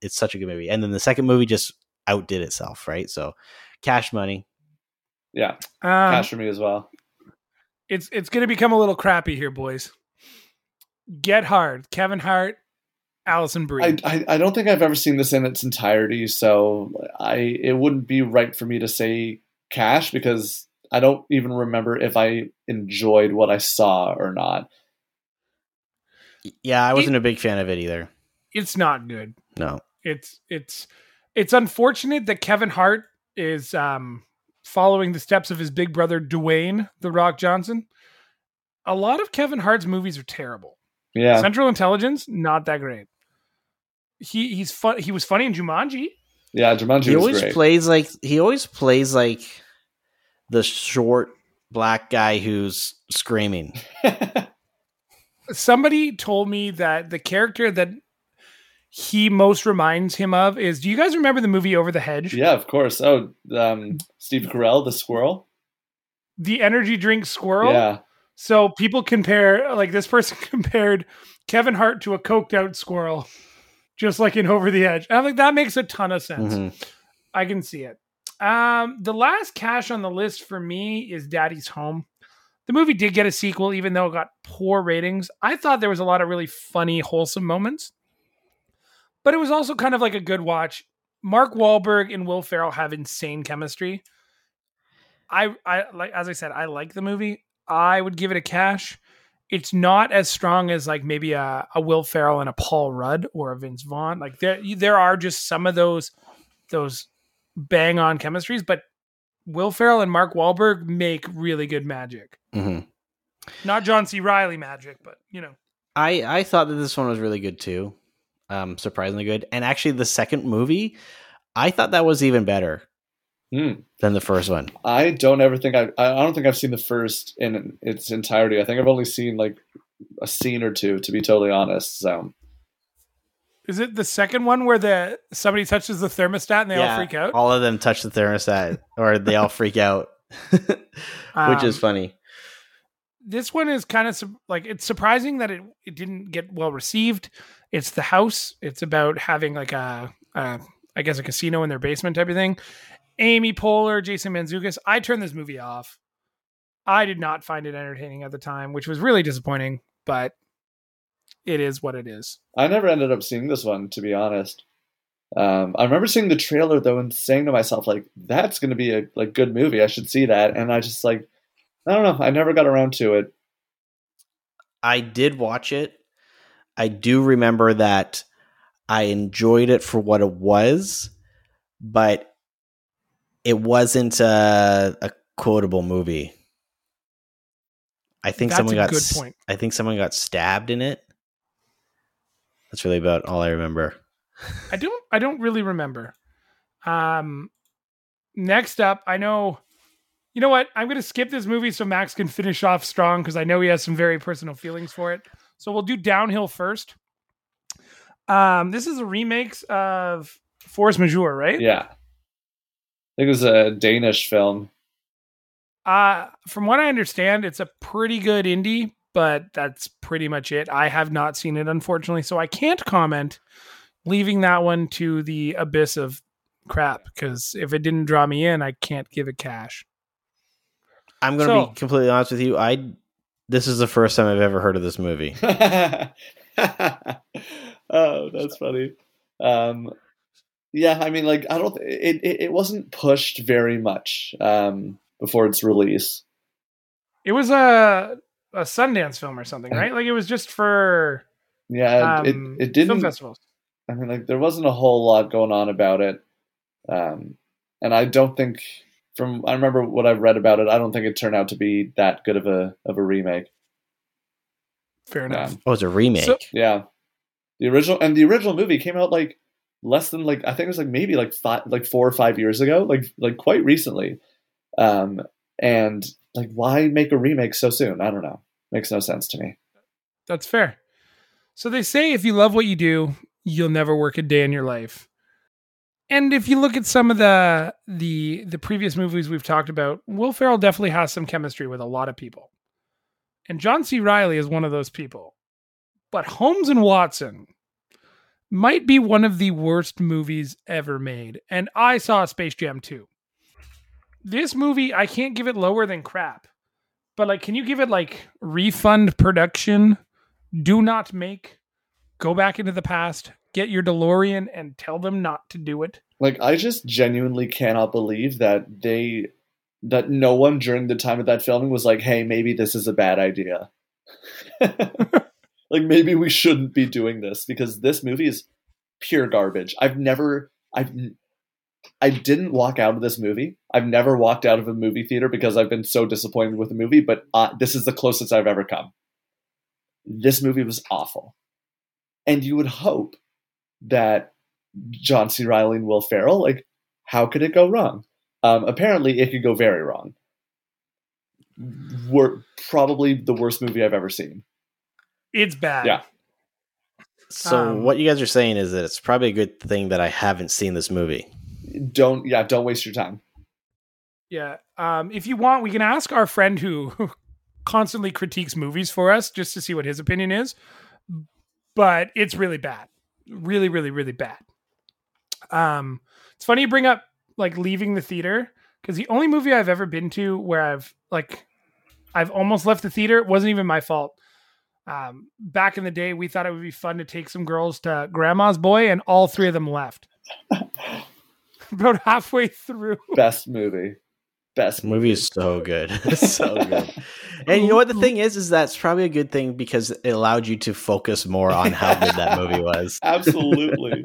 it's such a good movie. And then the second movie just outdid itself. Right. So cash money. Yeah, cash for me as well. It's going to become a little crappy here, boys. Get Hard, Kevin Hart, Alison Brie. I don't think I've ever seen this in its entirety, so it wouldn't be right for me to say cash because I don't even remember if I enjoyed what I saw or not. Yeah, I wasn't a big fan of it either. It's not good. No, it's unfortunate that Kevin Hart is following the steps of his big brother, Dwayne The Rock Johnson. A lot of Kevin Hart's movies are terrible. Yeah. Central Intelligence, not that great. He's fun. He was funny in Jumanji. Yeah, Jumanji. He always plays like the short black guy who's screaming. Somebody told me that the character that he most reminds him of is, do you guys remember the movie Over the Hedge? Yeah, of course. Oh, Steve Carell, the squirrel. The energy drink squirrel? Yeah. So people compare, like this person compared Kevin Hart to a coked out squirrel, just like in Over the Hedge. And I'm like, that makes a ton of sense. Mm-hmm. I can see it. The last cash on the list for me is Daddy's Home. The movie did get a sequel, even though it got poor ratings. I thought there was a lot of really funny, wholesome moments, but it was also kind of like a good watch. Mark Wahlberg and Will Ferrell have insane chemistry. I like, as I said, I like the movie. I would give it a cash. It's not as strong as like maybe a Will Ferrell and a Paul Rudd or a Vince Vaughn. Like there are just some of those bang on chemistries, but Will Ferrell and Mark Wahlberg make really good magic. Mm-hmm. Not John C. Reilly magic, but you know, I thought that this one was really good too. Surprisingly good. And actually the second movie, I thought that was even better than the first one. I don't think I've seen the first in its entirety. I think I've only seen like a scene or two, to be totally honest. So is it the second one where somebody touches the thermostat and they all freak out? All of them touch the thermostat or they all freak out, which is funny. This one is kind of like, it's surprising that it didn't get well received. It's The House. It's about having like a casino in their basement type of thing. Amy Poehler, Jason Mantzoukas. I turned this movie off. I did not find it entertaining at the time, which was really disappointing, but it is what it is. I never ended up seeing this one, to be honest. I remember seeing the trailer though and saying to myself, like, that's going to be a like good movie. I should see that. And I just like, I don't know. I never got around to it. I did watch it. I do remember that I enjoyed it for what it was, but it wasn't a quotable movie. I think someone got stabbed in it. That's really about all I remember. I don't really remember. Next up, I know. You know what? I'm going to skip this movie so Max can finish off strong because I know he has some very personal feelings for it. So we'll do Downhill first. This is a remake of Force Majeure, right? Yeah. I think it was a Danish film. From what I understand, it's a pretty good indie, but that's pretty much it. I have not seen it, unfortunately, so I can't comment, leaving that one to the abyss of crap, because if it didn't draw me in, I can't give it cash. I'm going to be completely honest with you. This is the first time I've ever heard of this movie. Oh, that's funny. Yeah, I mean, like, I don't. It wasn't pushed very much. Before its release. It was a Sundance film or something, right? Like it was just for it didn't film festivals. I mean, like there wasn't a whole lot going on about it. And I don't think I remember what I've read about it, I don't think it turned out to be that good of a remake. Fair enough. Oh, it's a remake. So, yeah. The original movie came out like less than like I think it was like maybe like 4 or 5 years ago, like quite recently. And like, why make a remake so soon? I don't know. Makes no sense to me. That's fair. So they say, if you love what you do, you'll never work a day in your life. And if you look at some of the previous movies we've talked about, Will Ferrell definitely has some chemistry with a lot of people. And John C. Reilly is one of those people, but Holmes and Watson might be one of the worst movies ever made. And I saw Space Jam 2. This movie, I can't give it lower than crap, but like, can you give it like refund production? Do not make, go back into the past, get your DeLorean and tell them not to do it. Like, I just genuinely cannot believe that that no one during the time of that filming was like, hey, maybe this is a bad idea. Like maybe we shouldn't be doing this because this movie is pure garbage. I didn't walk out of this movie. I've never walked out of a movie theater because I've been so disappointed with the movie, but this is the closest I've ever come. this movie was awful. And you would hope that John C. Reilly and Will Ferrell, like, how could it go wrong? Apparently, it could go very wrong. Were probably the worst movie I've ever seen. It's bad. Yeah. So what you guys are saying is that it's probably a good thing that I haven't seen this movie. Don't waste your time. Yeah. If you want, we can ask our friend who constantly critiques movies for us just to see what his opinion is. But it's really bad. Really, really, really bad. It's funny you bring up like leaving the theater, because the only movie I've ever been to where I've almost left the theater, it wasn't even my fault. Back in the day, we thought it would be fun to take some girls to Grandma's Boy, and all three of them left. About halfway through. Best movie is so good. It's so good. And you know what the thing is that's probably a good thing, because it allowed you to focus more on how good that movie was. Absolutely.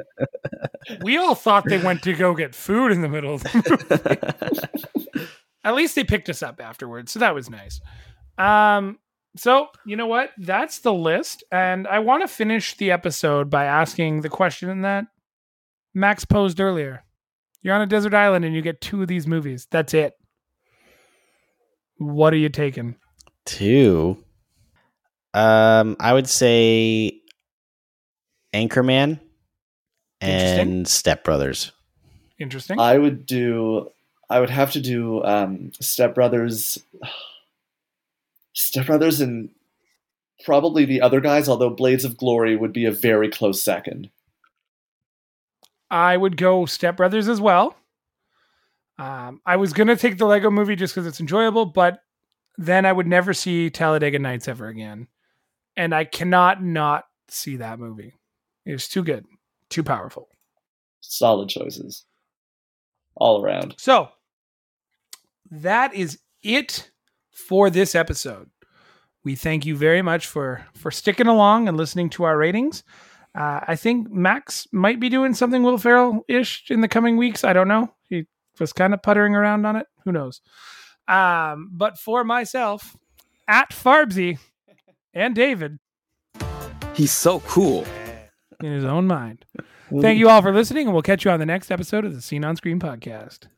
We all thought they went to go get food in the middle of the movie. At least they picked us up afterwards, so that was nice. So, you know what? That's the list, and I want to finish the episode by asking the question that Max posed earlier. You're on a desert island and you get two of these movies. That's it. What are you taking? Two. I would say Anchorman and Step Brothers. Interesting. I would have to do Step Brothers. Step Brothers and probably The Other Guys, although Blades of Glory would be a very close second. I would go Step Brothers as well. I was going to take the Lego movie just because it's enjoyable, but then I would never see Talladega Nights ever again. And I cannot not see that movie. It was too good. Too powerful. Solid choices. All around. So that is it for this episode. We thank you very much for sticking along and listening to our ratings. I think Max might be doing something Will Ferrell-ish in the coming weeks. I don't know. He was kind of puttering around on it. Who knows? But for myself, at Farbsy and David. He's so cool. In his own mind. Thank you all for listening, and we'll catch you on the next episode of the Scene on Screen podcast.